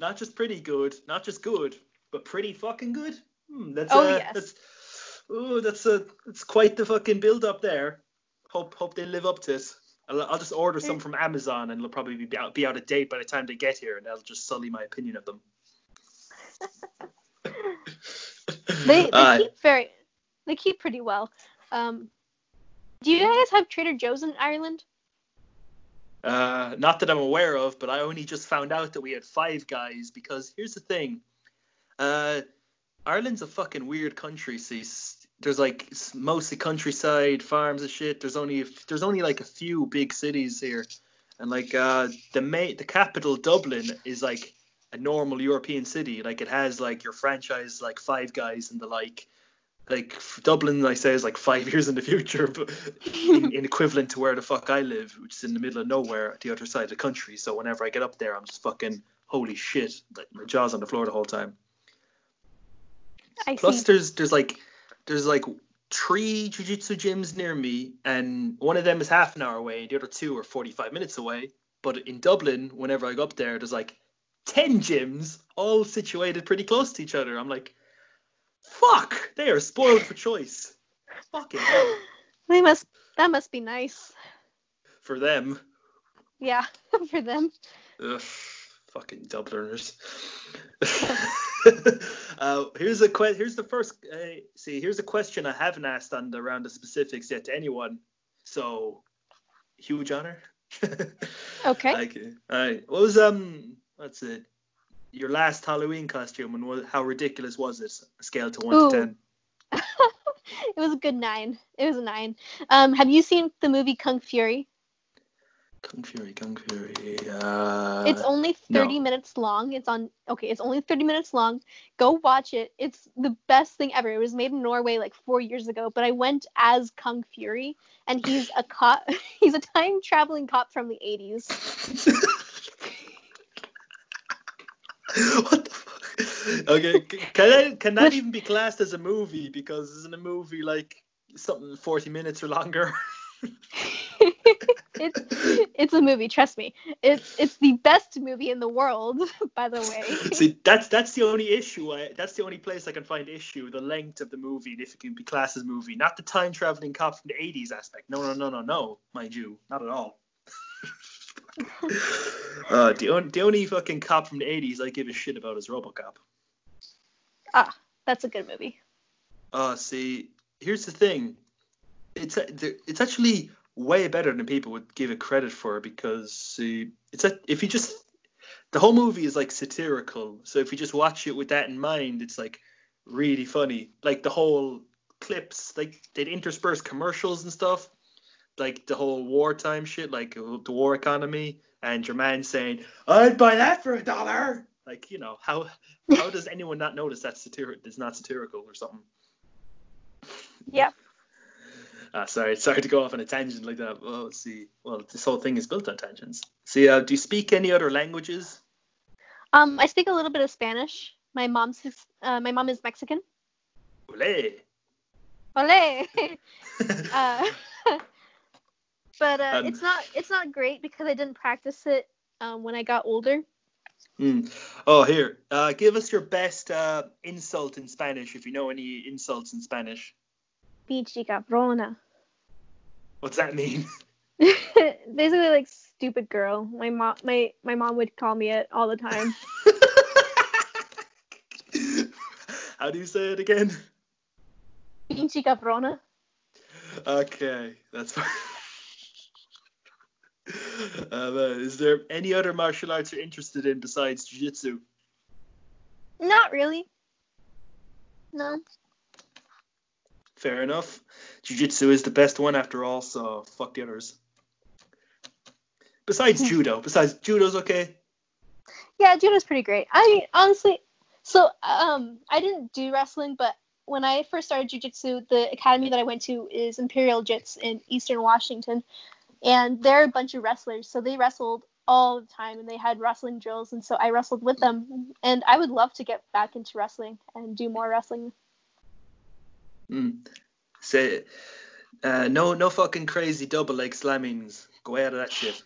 Not just pretty good, not just good, but pretty fucking good. Yes. That's quite the fucking build up there. Hope they live up to it. I'll just order some from Amazon, and they'll probably be out of date by the time they get here, and that'll just sully my opinion of them. They keep pretty well. Do you guys have Trader Joe's in Ireland? Not that I'm aware of, but I only just found out that we had Five Guys, because here's the thing. Ireland's a fucking weird country. See, there's like mostly countryside, farms and shit. There's only like a few big cities here, and like the capital Dublin is like a normal European city. Like it has like your franchise like Five Guys and the like. Like Dublin, I say, is like 5 years in the future, but in equivalent to where the fuck I live, which is in the middle of nowhere at the other side of the country. So whenever I get up there, I'm just fucking holy shit, like my jaw's on the floor the whole time. Plus, there's like three jiu-jitsu gyms near me, and one of them is half an hour away, and the other two are 45 minutes away. But in Dublin, whenever I go up there, there's like 10 gyms all situated pretty close to each other. I'm like, fuck, they are spoiled for choice. Fucking hell. That must be nice. For them. Yeah, for them. Ugh, fucking Dubliners. Here's a question I haven't asked on the round of specifics yet to anyone. So, huge honor. Okay. Okay. All right. What was That's it. Your last Halloween costume, and how ridiculous was it? Scale to 1 to 10. It was a good 9. It was a 9. Have you seen the movie Kung Fury? Kung Fury. It's only 30 minutes long. It's only 30 minutes long. Go watch it. It's the best thing ever. It was made in Norway like 4 years ago, but I went as Kung Fury, and he's a cop. He's a time-traveling cop from the 80s. What the fuck? Okay, can that even be classed as a movie? Because isn't a movie like something 40 minutes or longer? It's a movie, trust me. It's the best movie in the world, by the way. See, that's the only issue. That's the only place I can find issue, the length of the movie, and if it can be classed as a movie. Not the time-traveling cop from the 80s aspect. No, mind you. Not at all. The only fucking cop from the 80s I give a shit about is RoboCop. Ah, that's a good movie. See, here's the thing. It's actually way better than people would give it credit for, because see, the whole movie is like satirical. So if you just watch it with that in mind, it's like really funny. Like the whole clips, like they'd intersperse commercials and stuff. Like the whole wartime shit, like the war economy, and your man saying, "I'd buy that for $1." Like, you know, how does anyone not notice that's it's not satirical or something? Yeah. Sorry to go off on a tangent like that. Well, let's see. Well, this whole thing is built on tangents. See, do you speak any other languages? I speak a little bit of Spanish. My mom is Mexican. Olé. Olé. But it's not great because I didn't practice it when I got older. Oh, here. Give us your best insult in Spanish, if you know any insults in Spanish. Pichi cabrona. What's that mean? Basically, like, stupid girl. My mom would call me it all the time. How do you say it again? Pichi cabrona. Okay, that's fine. Is there any other martial arts you're interested in besides jiu-jitsu? Not really. No. Fair enough. Jiu-jitsu is the best one after all, so fuck the others. Besides judo. Besides judo's okay. Yeah, judo's pretty great. I mean, honestly, so I didn't do wrestling, but when I first started jiu-jitsu, the academy that I went to is Imperial Jits in Eastern Washington, and they're a bunch of wrestlers, so they wrestled all the time, and they had wrestling drills, and so I wrestled with them, and I would love to get back into wrestling and do more wrestling. Say, no fucking crazy double leg slammings. Go out of that shit.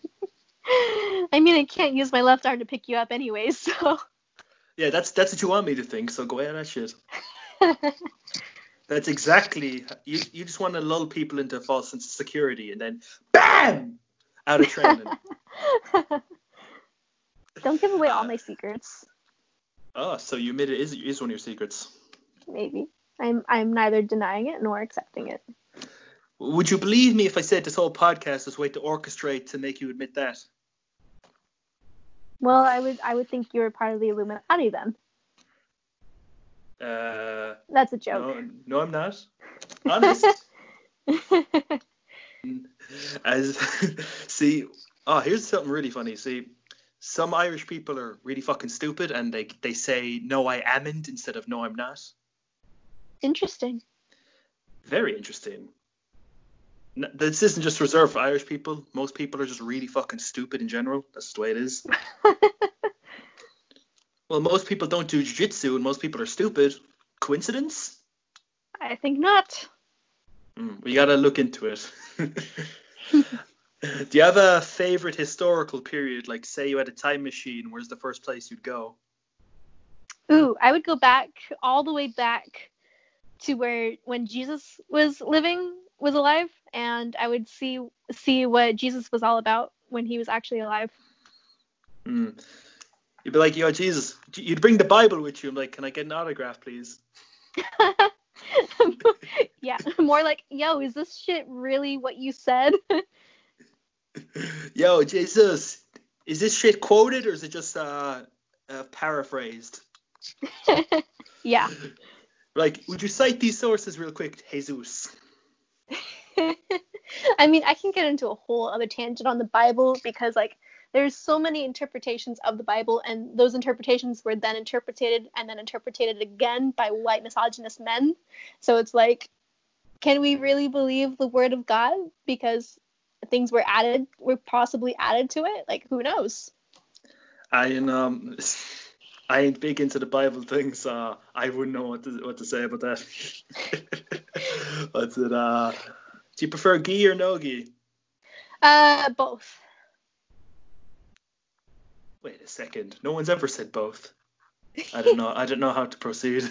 I mean, I can't use my left arm to pick you up anyways, so. Yeah, that's what you want me to think, so go out of that shit. That's exactly, you just want to lull people into a false sense of security, and then, BAM! Out of training. Don't give away all my secrets. Oh, so you admit it is one of your secrets. Maybe. I'm neither denying it nor accepting it. Would you believe me if I said this whole podcast was a way to orchestrate to make you admit that? Well, I would think you were part of the Illuminati then. That's a joke. No, I'm not. Honest. See, here's something really funny. See, some Irish people are really fucking stupid, and they say "no, I amn't" instead of "no, I'm not." Interesting. Very interesting. No, this isn't just reserved for Irish people. Most people are just really fucking stupid in general. That's the way it is. Well, most people don't do jiu-jitsu, and most people are stupid. Coincidence? I think not. We gotta look into it. Do you have a favorite historical period? Like, say you had a time machine, where's the first place you'd go? Ooh, I would go back, all the way back to when Jesus was alive, and I would see what Jesus was all about when he was actually alive. You'd be like, yo, Jesus, you'd bring the Bible with you. I'm like, can I get an autograph, please? Yeah, more like, yo, is this shit really what you said? Yo, Jesus, is this shit quoted, or is it just paraphrased? Yeah. Like, would you cite these sources real quick, Jesus? I mean, I can get into a whole other tangent on the Bible, because, like, there's so many interpretations of the Bible, and those interpretations were then interpreted and then interpreted again by white misogynist men. So it's like, can we really believe the word of God? Because things were possibly added to it. Like, who knows? I ain't big into the Bible thing, so I wouldn't know what to say about that. What's it? Do you prefer gi or no gi? Both. Wait a second. No one's ever said both. I don't know. I don't know how to proceed.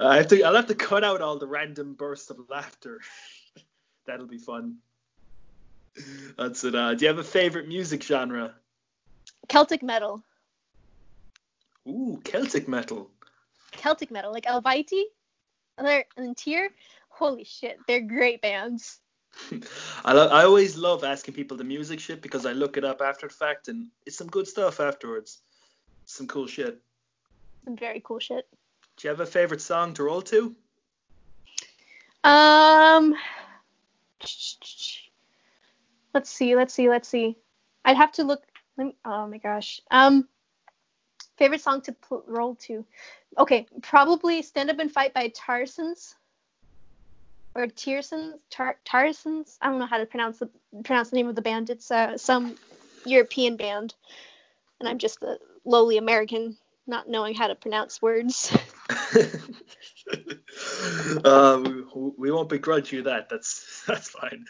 I'll have to cut out all the random bursts of laughter. That'll be fun. That's it. Do you have a favorite music genre? Celtic metal. Ooh, Celtic metal. Celtic metal, like Elviti and Tyr. Holy shit, they're great bands. I always love asking people the music shit, because I look it up after the fact, and it's some good stuff afterwards. Some cool shit. Some very cool shit. Do you have a favorite song to roll to? Let's see. I'd have to look. Oh my gosh. Favorite song to roll to? Okay, probably "Stand Up and Fight" by Tarsons. Or Tarsons. I don't know how to pronounce the name of the band. It's some European band, and I'm just a lowly American, not knowing how to pronounce words. We won't begrudge you that. That's fine.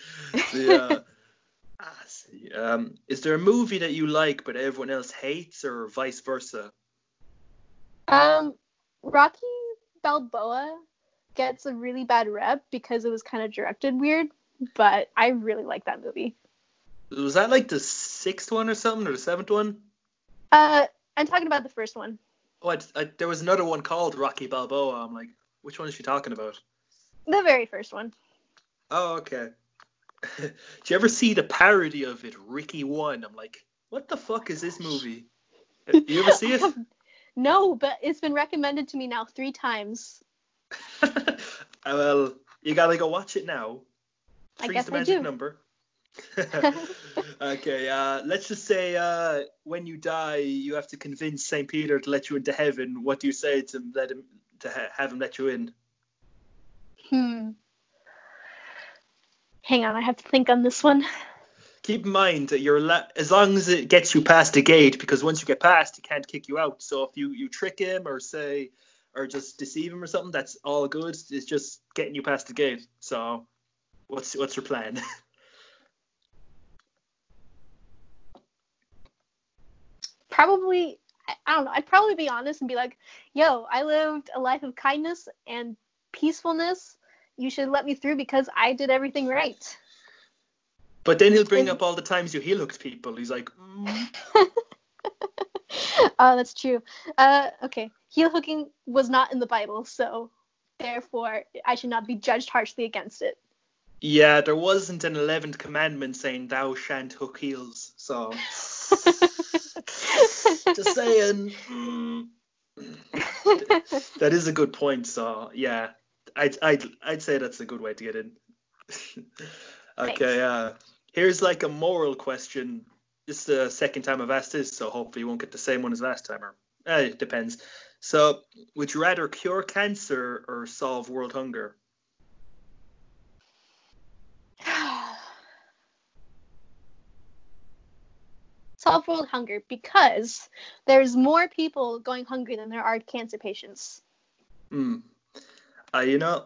Is there a movie that you like but everyone else hates, or vice versa? Rocky Balboa gets a really bad rep because it was kind of directed weird, but I really like that movie. Was that like the 6th one or something, or the 7th one? I'm talking about the first one. Oh, there was another one called Rocky Balboa. I'm like, which one is she talking about? The very first one. Oh, okay. Do you ever see the parody of it, Ricky One? I'm like, what the fuck is this movie? You ever see it? No, but it's been recommended to me now 3 times. Well, you gotta go watch it now. Three's I guess the magic I do. Number. Okay, let's just say when you die, you have to convince St. Peter to let you into heaven. What do you say to let him have him let you in? Hang on, I have to think on this one. Keep in mind that you're as long as it gets you past the gate, because once you get past, he can't kick you out. So if you trick him or just deceive him or something, that's all good. It's just getting you past the gate. So what's your plan? Probably, I don't know, I'd probably be honest and be like, yo, I lived a life of kindness and peacefulness. You should let me through because I did everything right. But then he'll bring up all the times you helixed people. He's like, Oh, that's true. Okay, heel hooking was not in the Bible, so therefore I should not be judged harshly against it. Yeah, there wasn't an 11th commandment saying thou shan't hook heels, so... Just saying. That is a good point. So yeah, I'd say that's a good way to get in. Okay, here's like a moral question. This is the second time I've asked this, so hopefully you won't get the same one as last time, or it depends. So, would you rather cure cancer or solve world hunger? Solve world hunger, because there's more people going hungry than there are cancer patients. You know,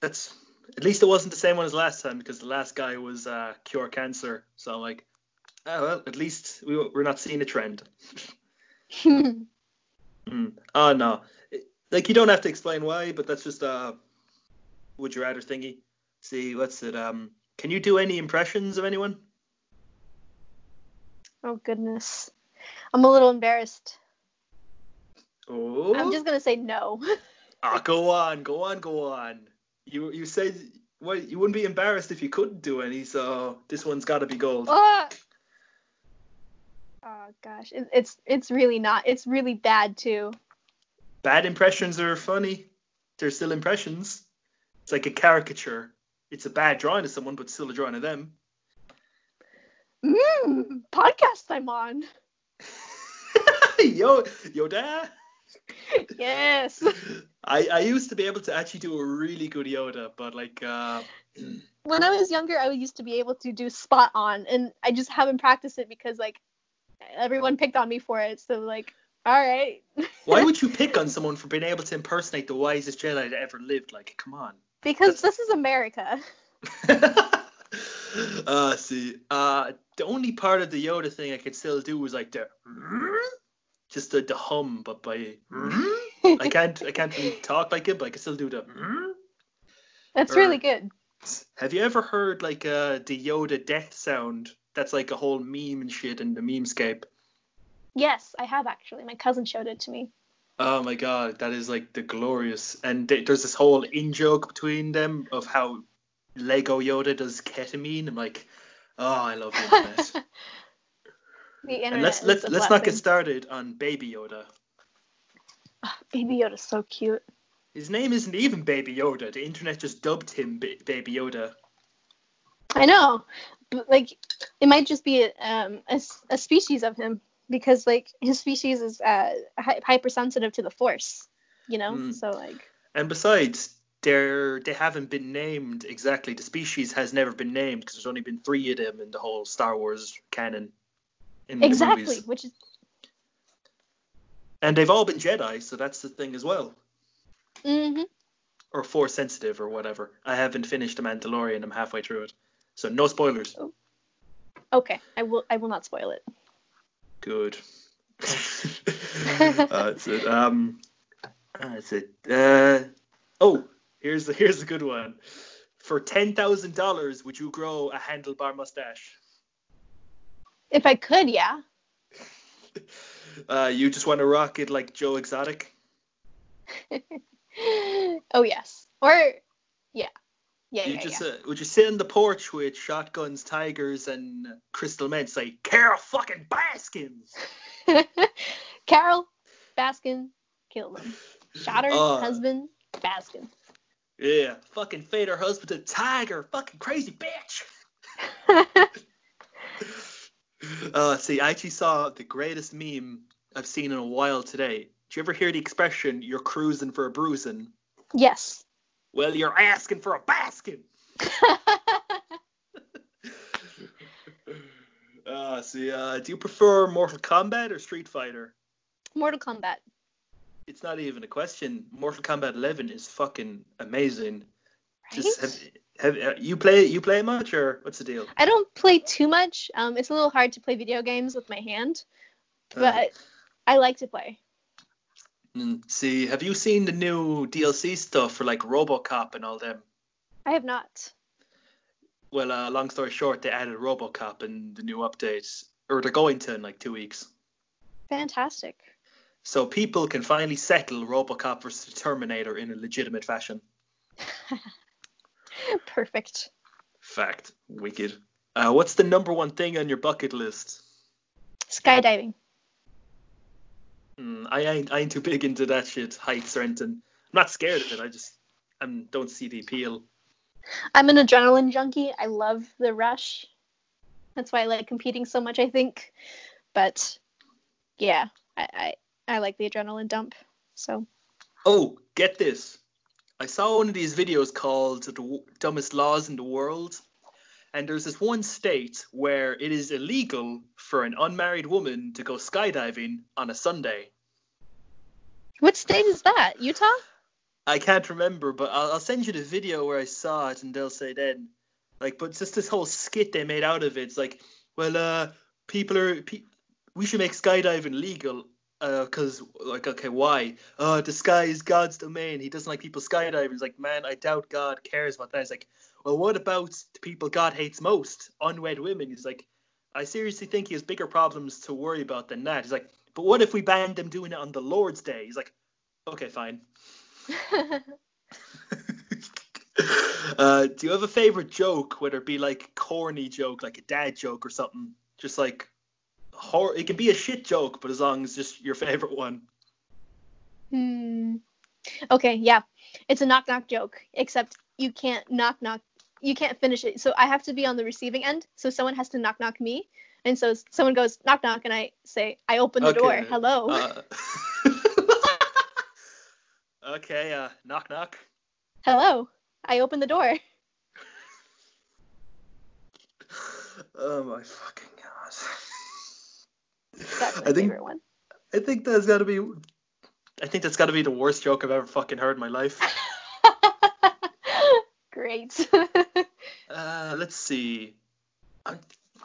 that's at least it wasn't the same one as last time, because the last guy was cure cancer. So I'm like, oh well, at least we're not seeing a trend. Oh no, like you don't have to explain why, but that's just would you rather thingy. See, what's it? Can you do any impressions of anyone? Oh, goodness. I'm a little embarrassed. Oh. I'm just going to say no. Ah, go on. You said well, you wouldn't be embarrassed if you couldn't do any, so this one's got to be gold. Oh, gosh. It's really not. It's really bad, too. Bad impressions are funny. They're still impressions. It's like a caricature. It's a bad drawing of someone, but still a drawing of them. Podcast I'm on. Yo, Yoda. Yes. I used to be able to actually do a really good Yoda, but like. When I was younger, I used to be able to do spot on, and I just haven't practiced it because like everyone picked on me for it. So like, all right. Why would you pick on someone for being able to impersonate the wisest Jedi that ever lived? Like, come on. Because this is America. See, the only part of the Yoda thing I could still do was like the hum, but by I can't really talk like it, but I can still do the. That's really good. Have you ever heard like the Yoda death sound? That's like a whole meme and shit in the memescape. Yes, I have actually. My cousin showed it to me. Oh my god, that is like the glorious, and there's this whole in joke between them of how Lego Yoda does ketamine. I'm like, oh, I love the internet. And let's not get started on Baby Yoda. Oh, Baby Yoda's so cute. His name isn't even Baby Yoda. The internet just dubbed him Baby Yoda. I know, but like, it might just be a species of him, because like his species is hypersensitive to the Force, you know. So like. And besides. They haven't been named exactly. The species has never been named because there's only been 3 of them in the whole Star Wars canon. Exactly, which is. And they've all been Jedi, so that's the thing as well. Mm-hmm. Or Force sensitive or whatever. I haven't finished The Mandalorian. I'm halfway through it, so no spoilers. Oh. Okay, I will not spoil it. Good. That's it. That's it. Oh. Here's a good one. For $10,000, would you grow a handlebar mustache? If I could, yeah. You just want to rock it like Joe Exotic? Oh, yes. Or, yeah. Would you sit on the porch with shotguns, tigers, and crystal men? Say, Carol fucking Baskin. Carol Baskin killed him. Shot her husband, Baskin. Yeah, fucking fade her husband to tiger. Fucking crazy bitch. See, I actually saw the greatest meme I've seen in a while today. Do you ever hear the expression, you're cruising for a bruising? Yes. Well, you're asking for a basking. Do you prefer Mortal Kombat or Street Fighter? Mortal Kombat. It's not even a question. Mortal Kombat 11 is fucking amazing. Right? Just you play much, or what's the deal? I don't play too much. It's a little hard to play video games with my hand, but I like to play. See, have you seen the new DLC stuff for like RoboCop and all them? I have not. Well, long story short, they added RoboCop in the new updates, or they're going to in like 2 weeks. Fantastic. So people can finally settle RoboCop versus Terminator in a legitimate fashion. Perfect. Fact. Wicked. What's the number one thing on your bucket list? Skydiving. I ain't too big into that shit, heights or anything. I'm not scared of it. I don't see the appeal. I'm an adrenaline junkie. I love the rush. That's why I like competing so much, I think. But yeah, I like the adrenaline dump. So. Oh, get this. I saw one of these videos called The Dumbest Laws in the World. And there's this one state where it is illegal for an unmarried woman to go skydiving on a Sunday. Which state is that? Utah? I can't remember, but I'll send you the video where I saw it, and they'll say then. Like, but just this whole skit they made out of it. It's like, well, we should make skydiving legal. Because, like, okay, why? The sky is God's domain. He doesn't like people skydiving. He's like, man, I doubt God cares about that. He's like, well, what about the people God hates most? Unwed women. He's like, I seriously think he has bigger problems to worry about than that. He's like, but what if we banned them doing it on the Lord's Day? He's like, okay, fine. Do you have a favorite joke, whether it be like corny joke, like a dad joke or something? Just like, it can be a shit joke, but as long as it's just your favorite one. Okay, yeah. It's a knock-knock joke, except you can't knock-knock. You can't finish it. So I have to be on the receiving end. So someone has to knock-knock me. And so someone goes, knock-knock, and I say, I open the door. Hello. Okay, knock-knock. Hello. I open the door. Oh, my fucking God. That's my favorite one. I think that's got to be the worst joke I've ever fucking heard in my life. Great. Let's see. I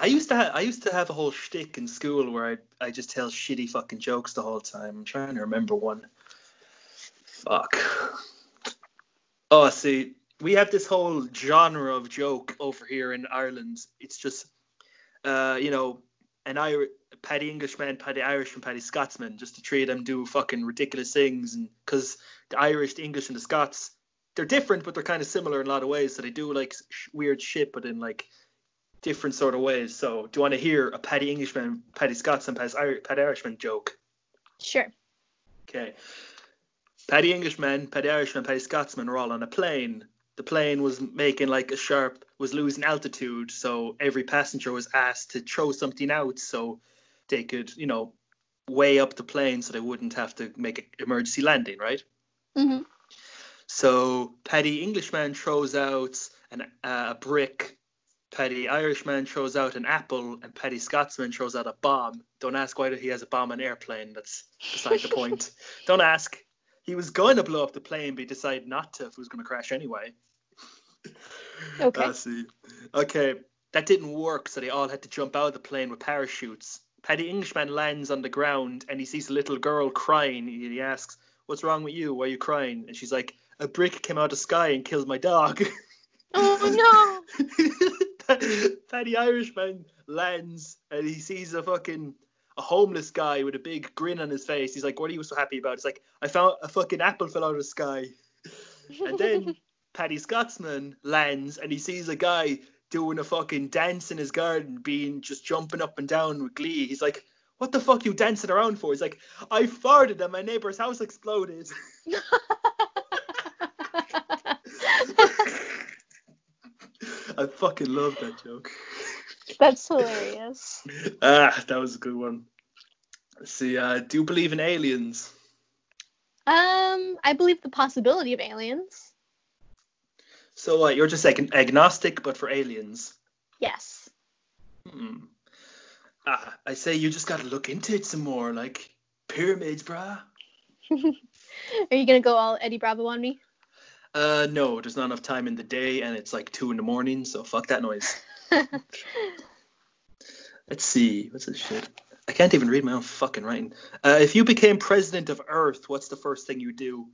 used to have a whole shtick in school where I just tell shitty fucking jokes the whole time. I'm trying to remember one. Fuck. Oh, see, we have this whole genre of joke over here in Ireland. It's just, and Paddy Englishman, Paddy Irishman, Paddy Scotsman, just the three of them do fucking ridiculous things, and because the Irish, the English, and the Scots, they're different, but they're kind of similar in a lot of ways, so they do like weird shit, but in like different sort of ways. So do you want to hear a Paddy Englishman, Paddy Scotsman, Paddy Irishman joke? Sure. Okay. Paddy Englishman, Paddy Irishman, Paddy Scotsman were all on a plane. The plane was making like a was losing altitude, so every passenger was asked to throw something out so they could, weigh up the plane so they wouldn't have to make an emergency landing, right? Mm-hmm. So Paddy Englishman throws out a brick, Paddy Irishman throws out an apple, and Paddy Scotsman throws out a bomb. Don't ask why he has a bomb on an airplane. That's beside the point. Don't ask. He was going to blow up the plane, but he decided not to if it was going to crash anyway. Okay. See. Okay, that didn't work, so they all had to jump out of the plane with parachutes. Paddy Englishman lands on the ground, and he sees a little girl crying, and he asks, what's wrong with you? Why are you crying? And she's like, a brick came out of the sky and killed my dog. Oh, no! Paddy Irishman lands, and he sees a fucking... a homeless guy with a big grin on his face. He's like, what are you so happy about? It's like, I found a fucking apple fell out of the sky. And then Paddy Scotsman lands and he sees a guy doing a fucking dance in his garden, being just jumping up and down with glee. He's like, what the fuck are you dancing around for? He's like, I farted and my neighbor's house exploded. I fucking love that joke. That's hilarious. That was a good one. Let's see, do you believe in aliens? I believe the possibility of aliens. So you're just like an agnostic, but for aliens? Yes. I say you just gotta look into it some more, like pyramids, brah. Are you gonna go all Eddie Bravo on me? No, there's not enough time in the day, and it's like 2 a.m, so fuck that noise. Let's see, what's this shit? I can't even read my own fucking writing. If you became president of Earth, what's the first thing you do?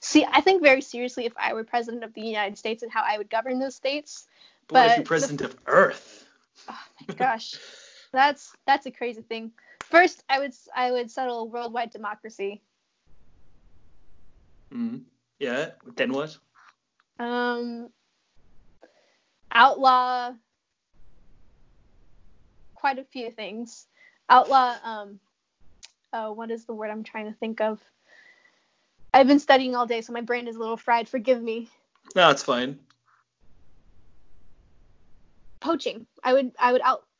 See, I think very seriously if I were president of the United States and how I would govern those states. But if you're president of Earth. Oh my gosh, that's a crazy thing. First, I would settle worldwide democracy. Yeah. Then what? Outlaw. Quite a few things. Outlaw, what is the word I'm trying to think of? I've been studying all day, so my brain is a little fried. Forgive me. No, it's fine. Poaching. I would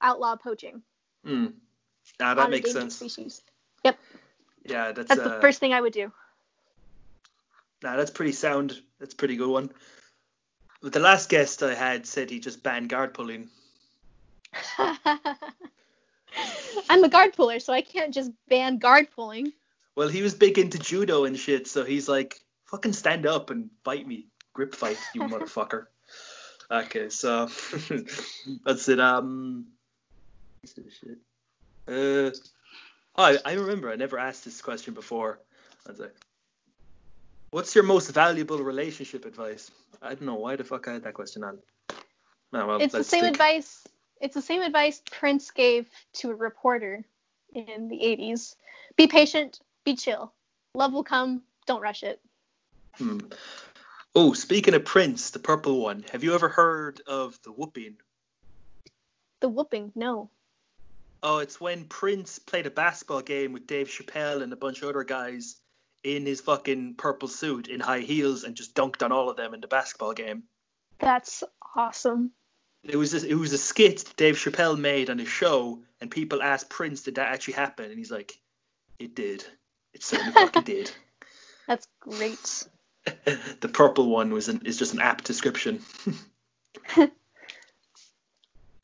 outlaw poaching. Ah, that makes sense. Species. Yep. Yeah, that's the first thing I would do. Nah, that's pretty sound. That's a pretty good one. But the last guest I had said he just banned guard pulling. I'm a guard puller, so I can't just ban guard pulling. Well, he was big into judo and shit, so he's like, fucking stand up and fight me. Grip fight, you motherfucker. Okay, so that's it. Shit. I remember I never asked this question before. I was like, what's your most valuable relationship advice? I don't know why the fuck I had that question on. Oh, well, it's the same advice. It's the same advice Prince gave to a reporter in the 80s. Be patient, be chill. Love will come, don't rush it. Oh, speaking of Prince, the purple one, have you ever heard of the whooping? The whooping? No. Oh, it's when Prince played a basketball game with Dave Chappelle and a bunch of other guys in his fucking purple suit in high heels and just dunked on all of them in the basketball game. That's awesome. It was a skit Dave Chappelle made on his show, and people asked Prince, did that actually happen? And he's like, it did. It certainly fucking did. That's great. The purple one is just an apt description.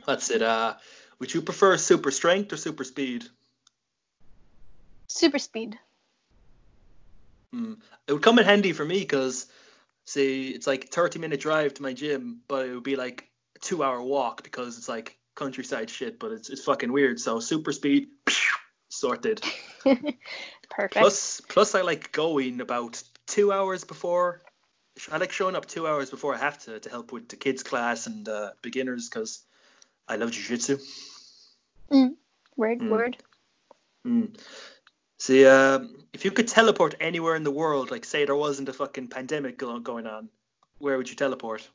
That's it. Would you prefer super strength or super speed? Super speed. It would come in handy for me because, see, it's like 30-minute drive to my gym, but it would be like 2-hour walk because it's like countryside shit, but it's fucking weird. So super speed, sorted. Perfect. Plus I like going about 2 hours before. I like showing up 2 hours before I have to help with the kids class and beginners because I love jiu-jitsu. Word. See, if you could teleport anywhere in the world, like say there wasn't a fucking pandemic going on, where would you teleport?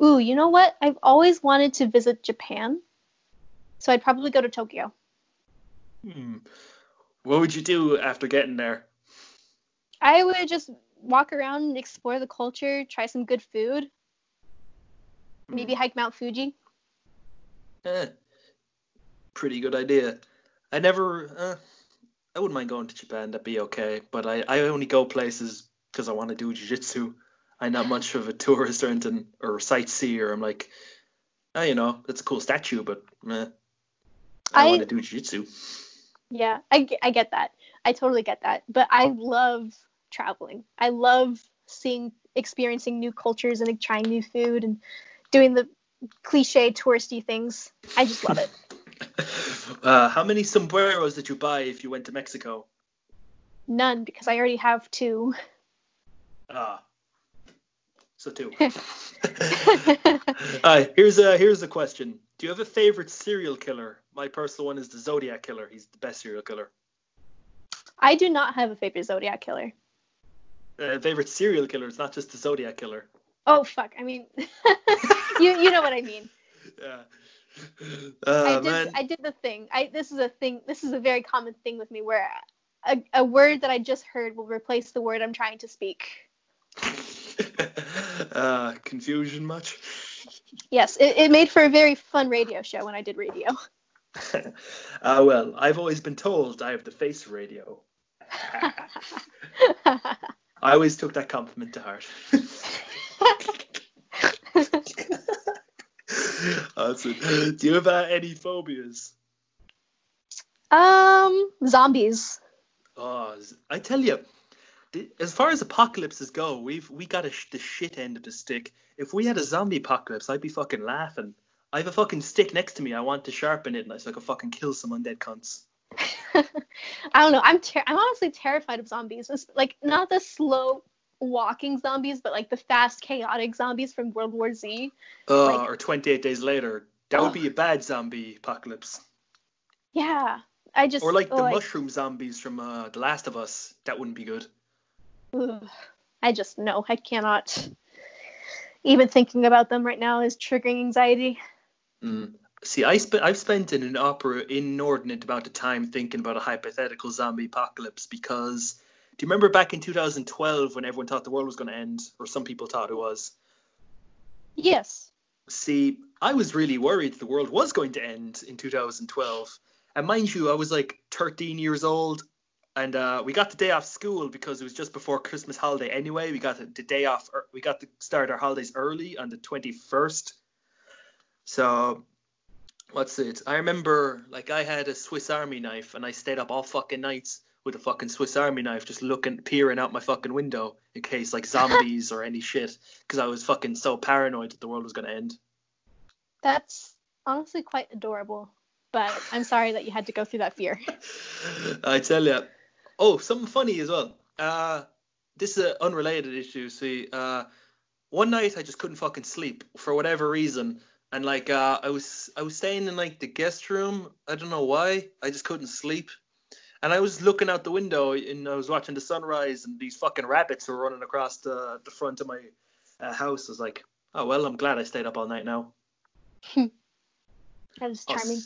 Ooh, you know what? I've always wanted to visit Japan, so I'd probably go to Tokyo. What would you do after getting there? I would just walk around and explore the culture, try some good food, maybe hike Mount Fuji. Pretty good idea. I wouldn't mind going to Japan, that'd be okay, but I only go places because I want to do jiu-jitsu. I'm not much of a tourist or anything, or sightseer. I'm like, that's a cool statue, but I want to do jiu-jitsu. Yeah, I get that. I totally get that. But I love traveling. I love experiencing new cultures and trying new food and doing the cliche touristy things. I just love it. How many sombreros did you buy if you went to Mexico? None, because I already have 2. So 2. Here's a question. Do you have a favorite serial killer? My personal one is the Zodiac Killer. He's the best serial killer. I do not have a favorite Zodiac Killer. favorite serial killer. It's not just the Zodiac Killer. Oh, fuck. I mean, you know what I mean. Yeah. I did the thing. This is a thing. This is a very common thing with me where a word that I just heard will replace the word I'm trying to speak. Confusion much? Yes, it made for a very fun radio show when I did radio. Well, I've always been told I have the face for radio. I always took that compliment to heart. Awesome. Do you have any phobias? Zombies. Oh, I tell you, as far as apocalypses go, we got the shit end of the stick. If we had a zombie apocalypse, I'd be fucking laughing. I have a fucking stick next to me. I want to sharpen it, so I can fucking kill some undead cunts. I don't know. I'm honestly terrified of zombies. It's like not the slow walking zombies, but like the fast chaotic zombies from World War Z. Or 28 Days Later. That would be a bad zombie apocalypse. Yeah, the mushroom zombies from The Last of Us. That wouldn't be good. Ugh, I cannot. Even thinking about them right now is triggering anxiety. See, I've spent an inordinate amount of time thinking about a hypothetical zombie apocalypse because do you remember back in 2012 when everyone thought the world was going to end, or some people thought it was? Yes. See, I was really worried the world was going to end in 2012. And mind you, I was like 13 years old. And we got the day off school because it was just before Christmas holiday anyway. We got the day off. We got to start our holidays early on the 21st. So what's it? I remember I had a Swiss Army knife and I stayed up all fucking nights with a fucking Swiss Army knife just peering out my fucking window in case zombies or any shit. Because I was fucking so paranoid that the world was going to end. That's honestly quite adorable. But I'm sorry that you had to go through that fear. I tell you. Oh, something funny as well. This is an unrelated issue. See, one night I just couldn't fucking sleep for whatever reason, and I was staying in the guest room. I don't know why. I just couldn't sleep, and I was looking out the window and I was watching the sunrise, and these fucking rabbits were running across the front of my house. I was like, oh well, I'm glad I stayed up all night now. That was charming.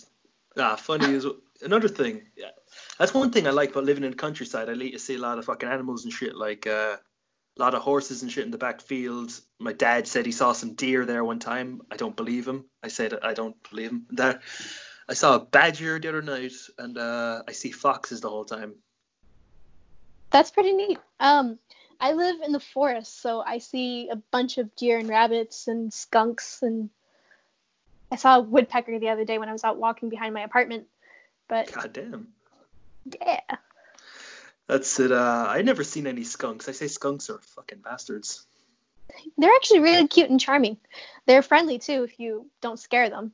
Funny as well. Another thing. Yeah. That's one thing I like about living in the countryside. I like to see a lot of fucking animals and shit, a lot of horses and shit in the back field. My dad said he saw some deer there one time. I don't believe him. I said I don't believe him. There, I saw a badger the other night, and I see foxes the whole time. That's pretty neat. I live in the forest, so I see a bunch of deer and rabbits and skunks, and I saw a woodpecker the other day when I was out walking behind my apartment. But goddamn. Yeah. That's it. I never seen any skunks. I say skunks are fucking bastards. They're actually really cute and charming. They're friendly too if you don't scare them.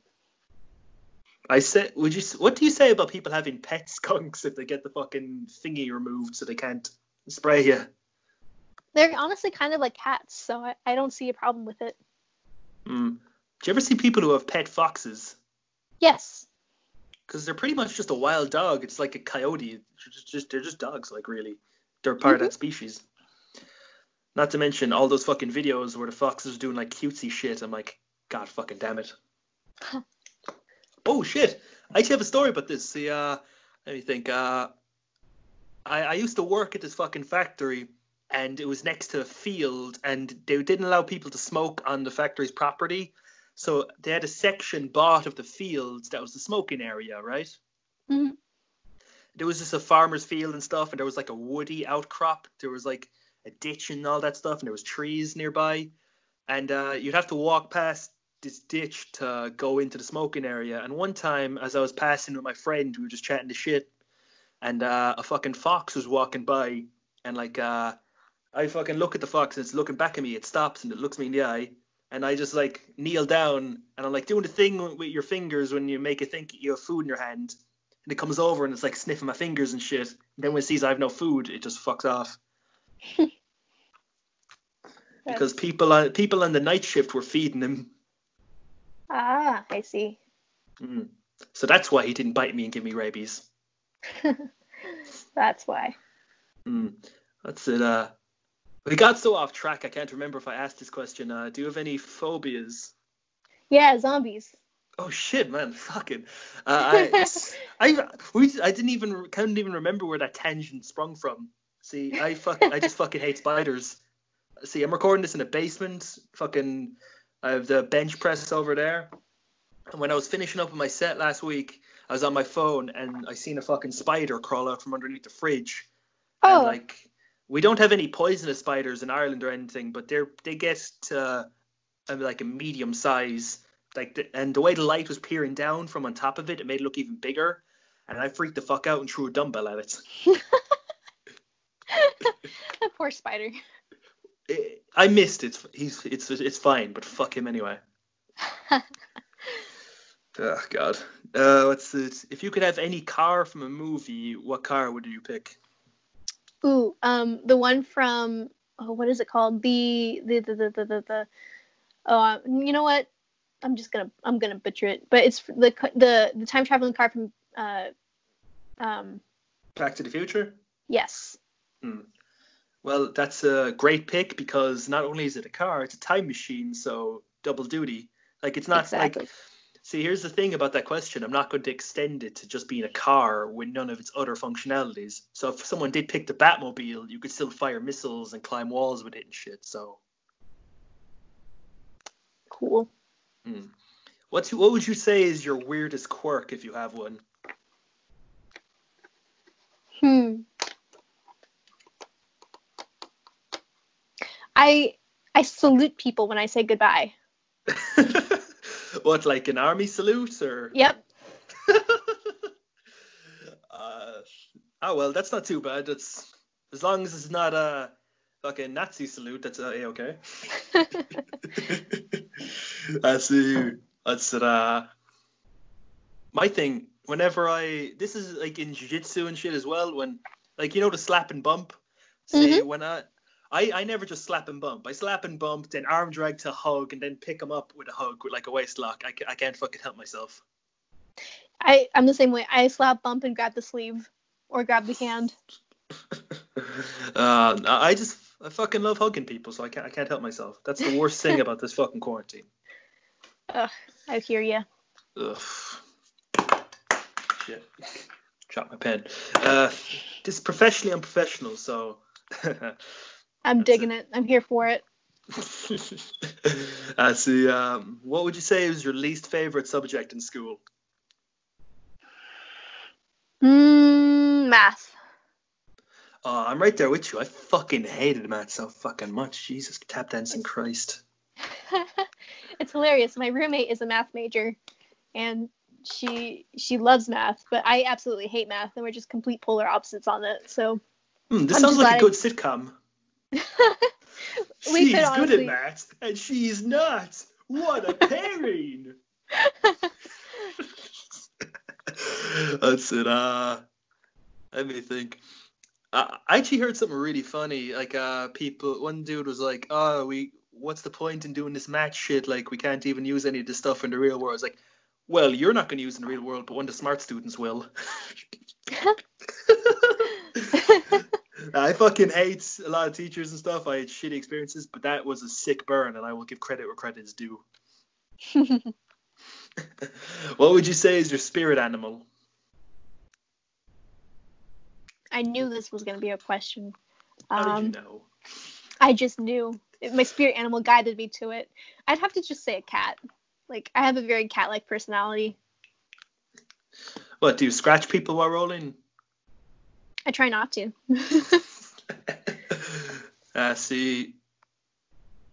What do you say about people having pet skunks if they get the fucking thingy removed so they can't spray you? They're honestly kind of like cats, so I don't see a problem with it. Do you ever see people who have pet foxes? Yes. Because they're pretty much just a wild dog. It's like a coyote. They're just dogs, really. They're part of that species. Not to mention all those fucking videos where the foxes are doing, cutesy shit. I'm like, God fucking damn it. Oh, shit. I actually have a story about this. See, let me think. I used to work at this fucking factory, and it was next to a field, and they didn't allow people to smoke on the factory's property. So they had a section bought of the fields that was the smoking area, right? Mm-hmm. There was just a farmer's field and stuff, and there was a woody outcrop. There was a ditch and all that stuff, and there was trees nearby. And you'd have to walk past this ditch to go into the smoking area. And one time, as I was passing with my friend, we were just chatting the shit, and a fucking fox was walking by, and I fucking look at the fox, and it's looking back at me. It stops, and it looks me in the eye. And I just kneel down, and I'm doing the thing with your fingers when you make it think you have food in your hand. And it comes over and it's sniffing my fingers and shit. And then when it sees I have no food, it just fucks off. Because people on the night shift were feeding him. Ah, I see. So that's why he didn't bite me and give me rabies. That's why. That's it. We got so off track, I can't remember if I asked this question. Do you have any phobias? Yeah, zombies. Oh shit, man, fucking. I couldn't even remember where that tangent sprung from. See, I just fucking hate spiders. See, I'm recording this in a basement. Fucking, I have the bench press over there. And when I was finishing up with my set last week, I was on my phone and I seen a fucking spider crawl out from underneath the fridge. Oh. And like, we don't have any poisonous spiders in Ireland or anything, but they get to like a medium size. Like, and the way the light was peering down from on top of it, it made it look even bigger. And I freaked the fuck out and threw a dumbbell at it. That poor spider. I missed it. It's fine, but fuck him anyway. Oh, God. What's this? If you could have any car from a movie, what car would you pick? Ooh, the one from, oh, what is it called? You know what? I'm gonna butcher it, but it's the time traveling car from Back to the Future. Yes. Hmm. Well, that's a great pick because not only is it a car, it's a time machine, so double duty. Like, it's not exactly. Like, see, here's the thing about that question. I'm not going to extend it to just being a car with none of its other functionalities. So if someone did pick the Batmobile, you could still fire missiles and climb walls with it and shit. So cool. Hmm. What would you say is your weirdest quirk if you have one? I salute people when I say goodbye. What, like an army salute or? Yep. Well, that's not too bad. That's, as long as it's not a fucking Nazi salute, that's okay. My thing, this is like in jiu-jitsu and shit as well, when, like, you know, the slap and bump. See, when I never just slap and bump. I slap and bump, then arm drag to hug, and then pick them up with a hug, with like a waist lock. I can't fucking help myself. I'm the same way. I slap, bump, and grab the sleeve, or grab the hand. I fucking love hugging people, so I can't help myself. That's the worst thing about this fucking quarantine. Ugh, I hear ya. Ugh. Shit. Dropped my pen. This is professionally unprofessional, so... I'm digging it. I'm here for it. I see. What would you say is your least favorite subject in school? Math. Oh, I'm right there with you. I fucking hated math so fucking much. Jesus, tap dancing Christ. It's hilarious. My roommate is a math major, and she loves math, but I absolutely hate math, and we're just complete polar opposites on it. So. This sounds like a good sitcom. She's good at math, and she's not. What a pairing! That's it. Let me think. I actually heard something really funny. Like, one dude was like, "Oh, what's the point in doing this math shit? Like, we can't even use any of this stuff in the real world." I was like, "Well, you're not going to use it in the real world, but one of the smart students will." I fucking hate a lot of teachers and stuff. I had shitty experiences, but that was a sick burn, and I will give credit where credit is due. What would you say is your spirit animal? I knew this was going to be a question. How did you know? I just knew. My spirit animal guided me to it. I'd have to just say a cat. Like, I have a very cat-like personality. What, do you scratch people while rolling? I try not to. See,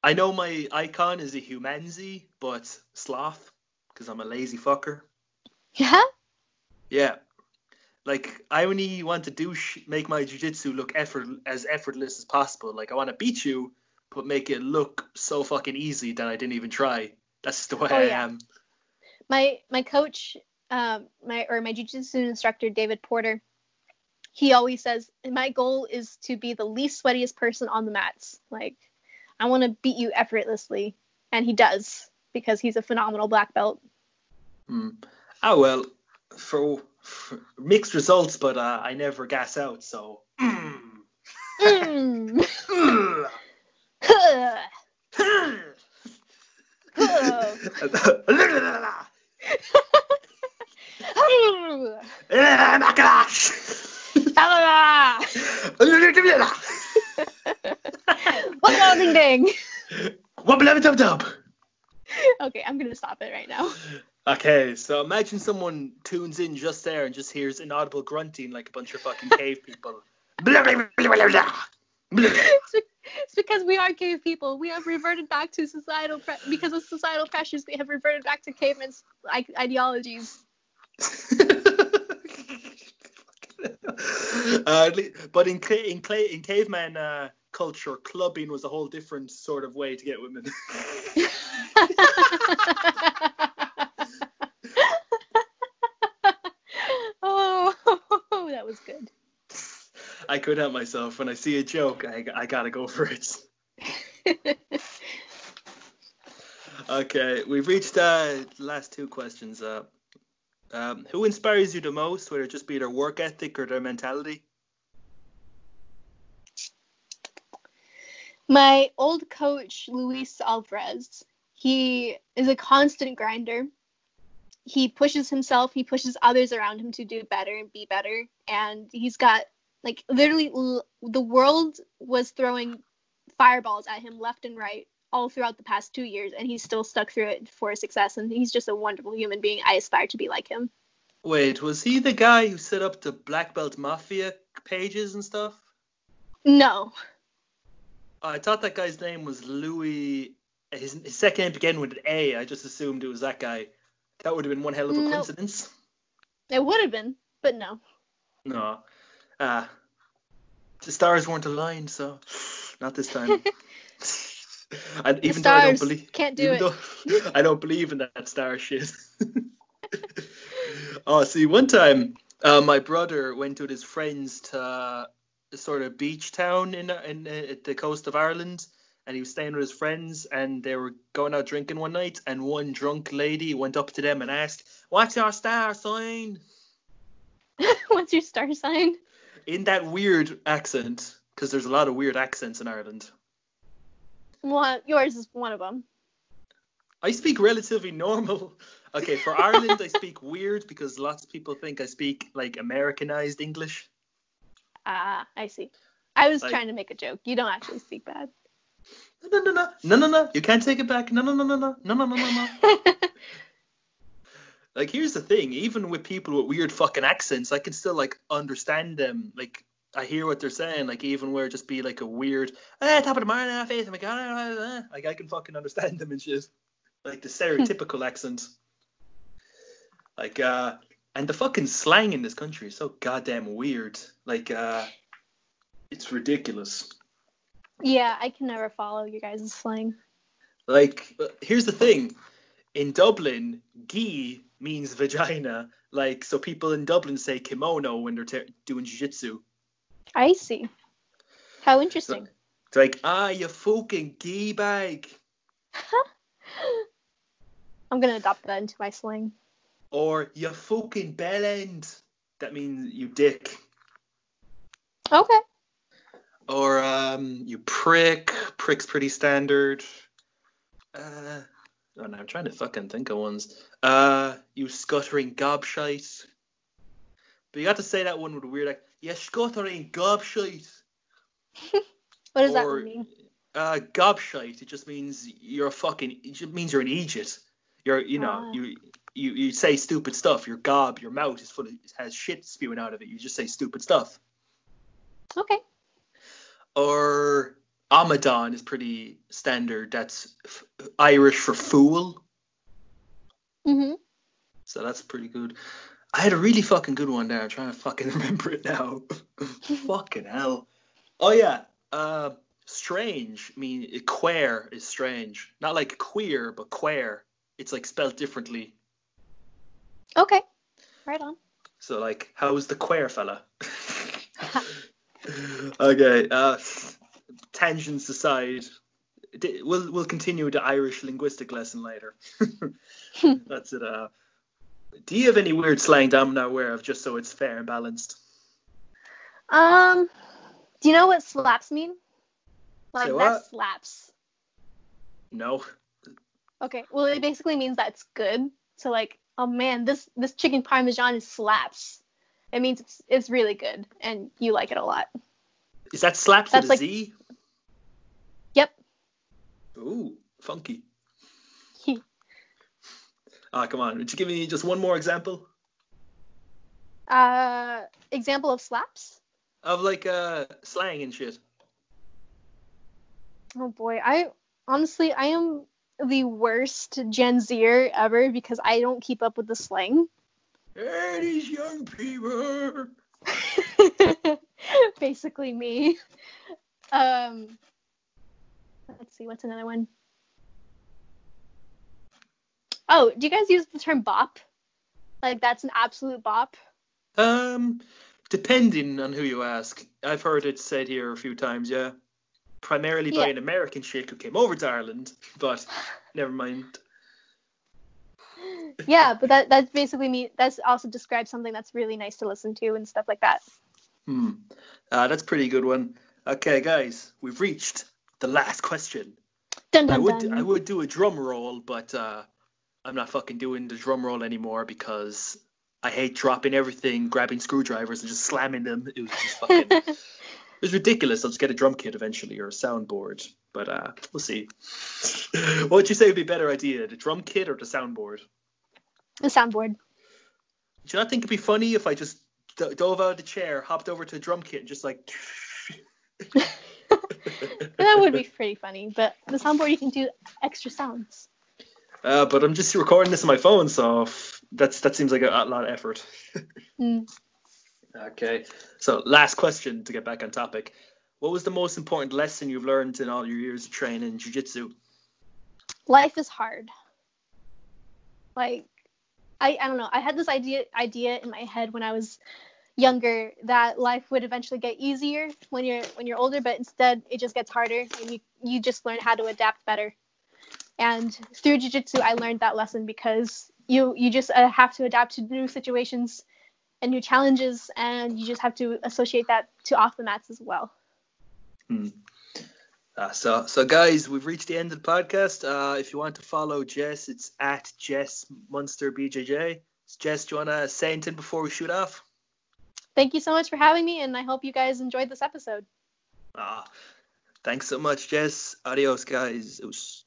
I know my icon is a Humansee, but sloth, because I'm a lazy fucker. Yeah? Yeah. Like, I only want to make my jiu-jitsu look as effortless as possible. Like, I want to beat you, but make it look so fucking easy that I didn't even try. That's just the way I am. My coach, my jiu-jitsu instructor, David Porter, he always says, my goal is to be the least sweatiest person on the mats. Like, I want to beat you effortlessly. And he does, because he's a phenomenal black belt. Oh, well, for mixed results, but I never gas out, so. Okay, I'm gonna stop it right now. Okay, so imagine someone tunes in just there and just hears inaudible grunting like a bunch of fucking cave people. It's because we are cave people. We have reverted back to societal because of societal pressures. We have reverted back to cavemen's ideologies. But in caveman culture, clubbing was a whole different sort of way to get women. Oh, that was good. I couldn't help myself. When I see a joke, I gotta go for it. Okay, we've reached the last two questions. Who inspires you the most, whether it just be their work ethic or their mentality? My old coach, Luis Alvarez. He is a constant grinder. He pushes himself. He pushes others around him to do better and be better. And he's got, like, literally the world was throwing fireballs at him left and right all throughout the past 2 years, and he's still stuck through it for success, and he's just a wonderful human being. I aspire to be like him. Wait, was he the guy who set up the Black Belt Mafia pages and stuff? No. I thought that guy's name was Louis. His second name began with an A. I just assumed it was that guy. That would have been one hell of a coincidence. It would have been, but no. No. The stars weren't aligned, so not this time. And even though I don't believe, can't do it. I don't believe in that star shit. Oh, see, one time my brother went with his friends to a sort of beach town at the coast of Ireland, and he was staying with his friends, and they were going out drinking one night, and one drunk lady went up to them and asked, "What's your star sign?" What's your star sign? In that weird accent, because there's a lot of weird accents in Ireland. Well, yours is one of them. I speak relatively normal. Okay, for Ireland, I speak weird because lots of people think I speak, like, Americanized English. Ah, I see. I was trying to make a joke. You don't actually speak bad. No, no, no, no, no, no. You can't take it back. No, no, no, no, no, no, no, no, no, no. Like, here's the thing. Even with people with weird fucking accents, I can still, like, understand them. Like, I hear what they're saying. Like, even where it just be, like, a weird, top of the morning, face, like, I can fucking understand them and shit. Like, the stereotypical accent. Like, and the fucking slang in this country is so goddamn weird. Like, it's ridiculous. Yeah, I can never follow you guys' slang. Like, here's the thing. In Dublin, gi means vagina. Like, so people in Dublin say kimono when they're doing jiu-jitsu. I see. How interesting. It's like, you fucking gi bag. I'm going to adopt that into my slang. Or, you fucking bellend. That means you dick. Okay. Or, you prick. Prick's pretty standard. Oh, no, I'm trying to fucking think of ones. You scuttering gobshite. But you got to say that one with a weird... You scuttering gobshite. What does that mean? Gobshite. It just means you're a fucking... It just means you're an idiot. You're, you know, you say stupid stuff. Your gob, your mouth is full of... It has shit spewing out of it. You just say stupid stuff. Okay. Or... Amadon is pretty standard. That's Irish for fool. Mm-hmm. So that's pretty good. I had a really fucking good one there. I'm trying to fucking remember it now. Fucking hell. Oh, yeah. Strange. I mean, queer is strange. Not like queer, but queer. It's, like, spelled differently. Okay. Right on. So, like, how's the queer fella? Okay. Tangents aside, we'll continue the Irish linguistic lesson later. That's it. Do you have any weird slang that I'm not aware of, just so it's fair and balanced? Do you know what slaps mean? Like, that slaps. No. Okay, well, it basically means that it's good. So, like, oh, man, this chicken parmesan slaps. It means it's really good, and you like it a lot. Is that slaps with a Z? Yep. Ooh, funky. Come on. Would you give me just one more example? Example of slaps? Of, like, slang and shit. Oh, boy. I am the worst Gen Zer ever because I don't keep up with the slang. Hey, these young people! Basically me. Let's see, what's another one? Oh, do you guys use the term bop? Like, that's an absolute bop? Depending on who you ask. I've heard it said here a few times, yeah. Primarily by an American chick who came over to Ireland, but never mind. Yeah, but that's basically me. That's also describes something that's really nice to listen to and stuff like that. That's a pretty good one. Okay, guys, we've reached the last question. Dun, dun, I would do a drum roll, but I'm not fucking doing the drum roll anymore because I hate dropping everything, grabbing screwdrivers and just slamming them. It was just fucking it was ridiculous. I'll just get a drum kit eventually or a soundboard, but we'll see. What would you say would be a better idea, the drum kit or the soundboard? The soundboard. Do you not think it'd be funny if I just dove out of the chair, hopped over to the drum kit and just like... That would be pretty funny, but the soundboard you can do extra sounds. But I'm just recording this on my phone, so that seems like a lot of effort. Okay, so last question to get back on topic. What was the most important lesson you've learned in all your years of training in jiu-jitsu? Life is hard. Like, I don't know. I had this idea in my head when I was younger that life would eventually get easier when you're older, but instead it just gets harder, and you just learn how to adapt better. And through jiu-jitsu, I learned that lesson because you just have to adapt to new situations and new challenges, and you just have to associate that to off the mats as well. So guys, we've reached the end of the podcast. If you want to follow Jess, it's at Jess Munster BJJ. Jess, do you want to say anything before we shoot off? Thank you so much for having me, and I hope you guys enjoyed this episode. Thanks so much, Jess. Adios, guys. It was...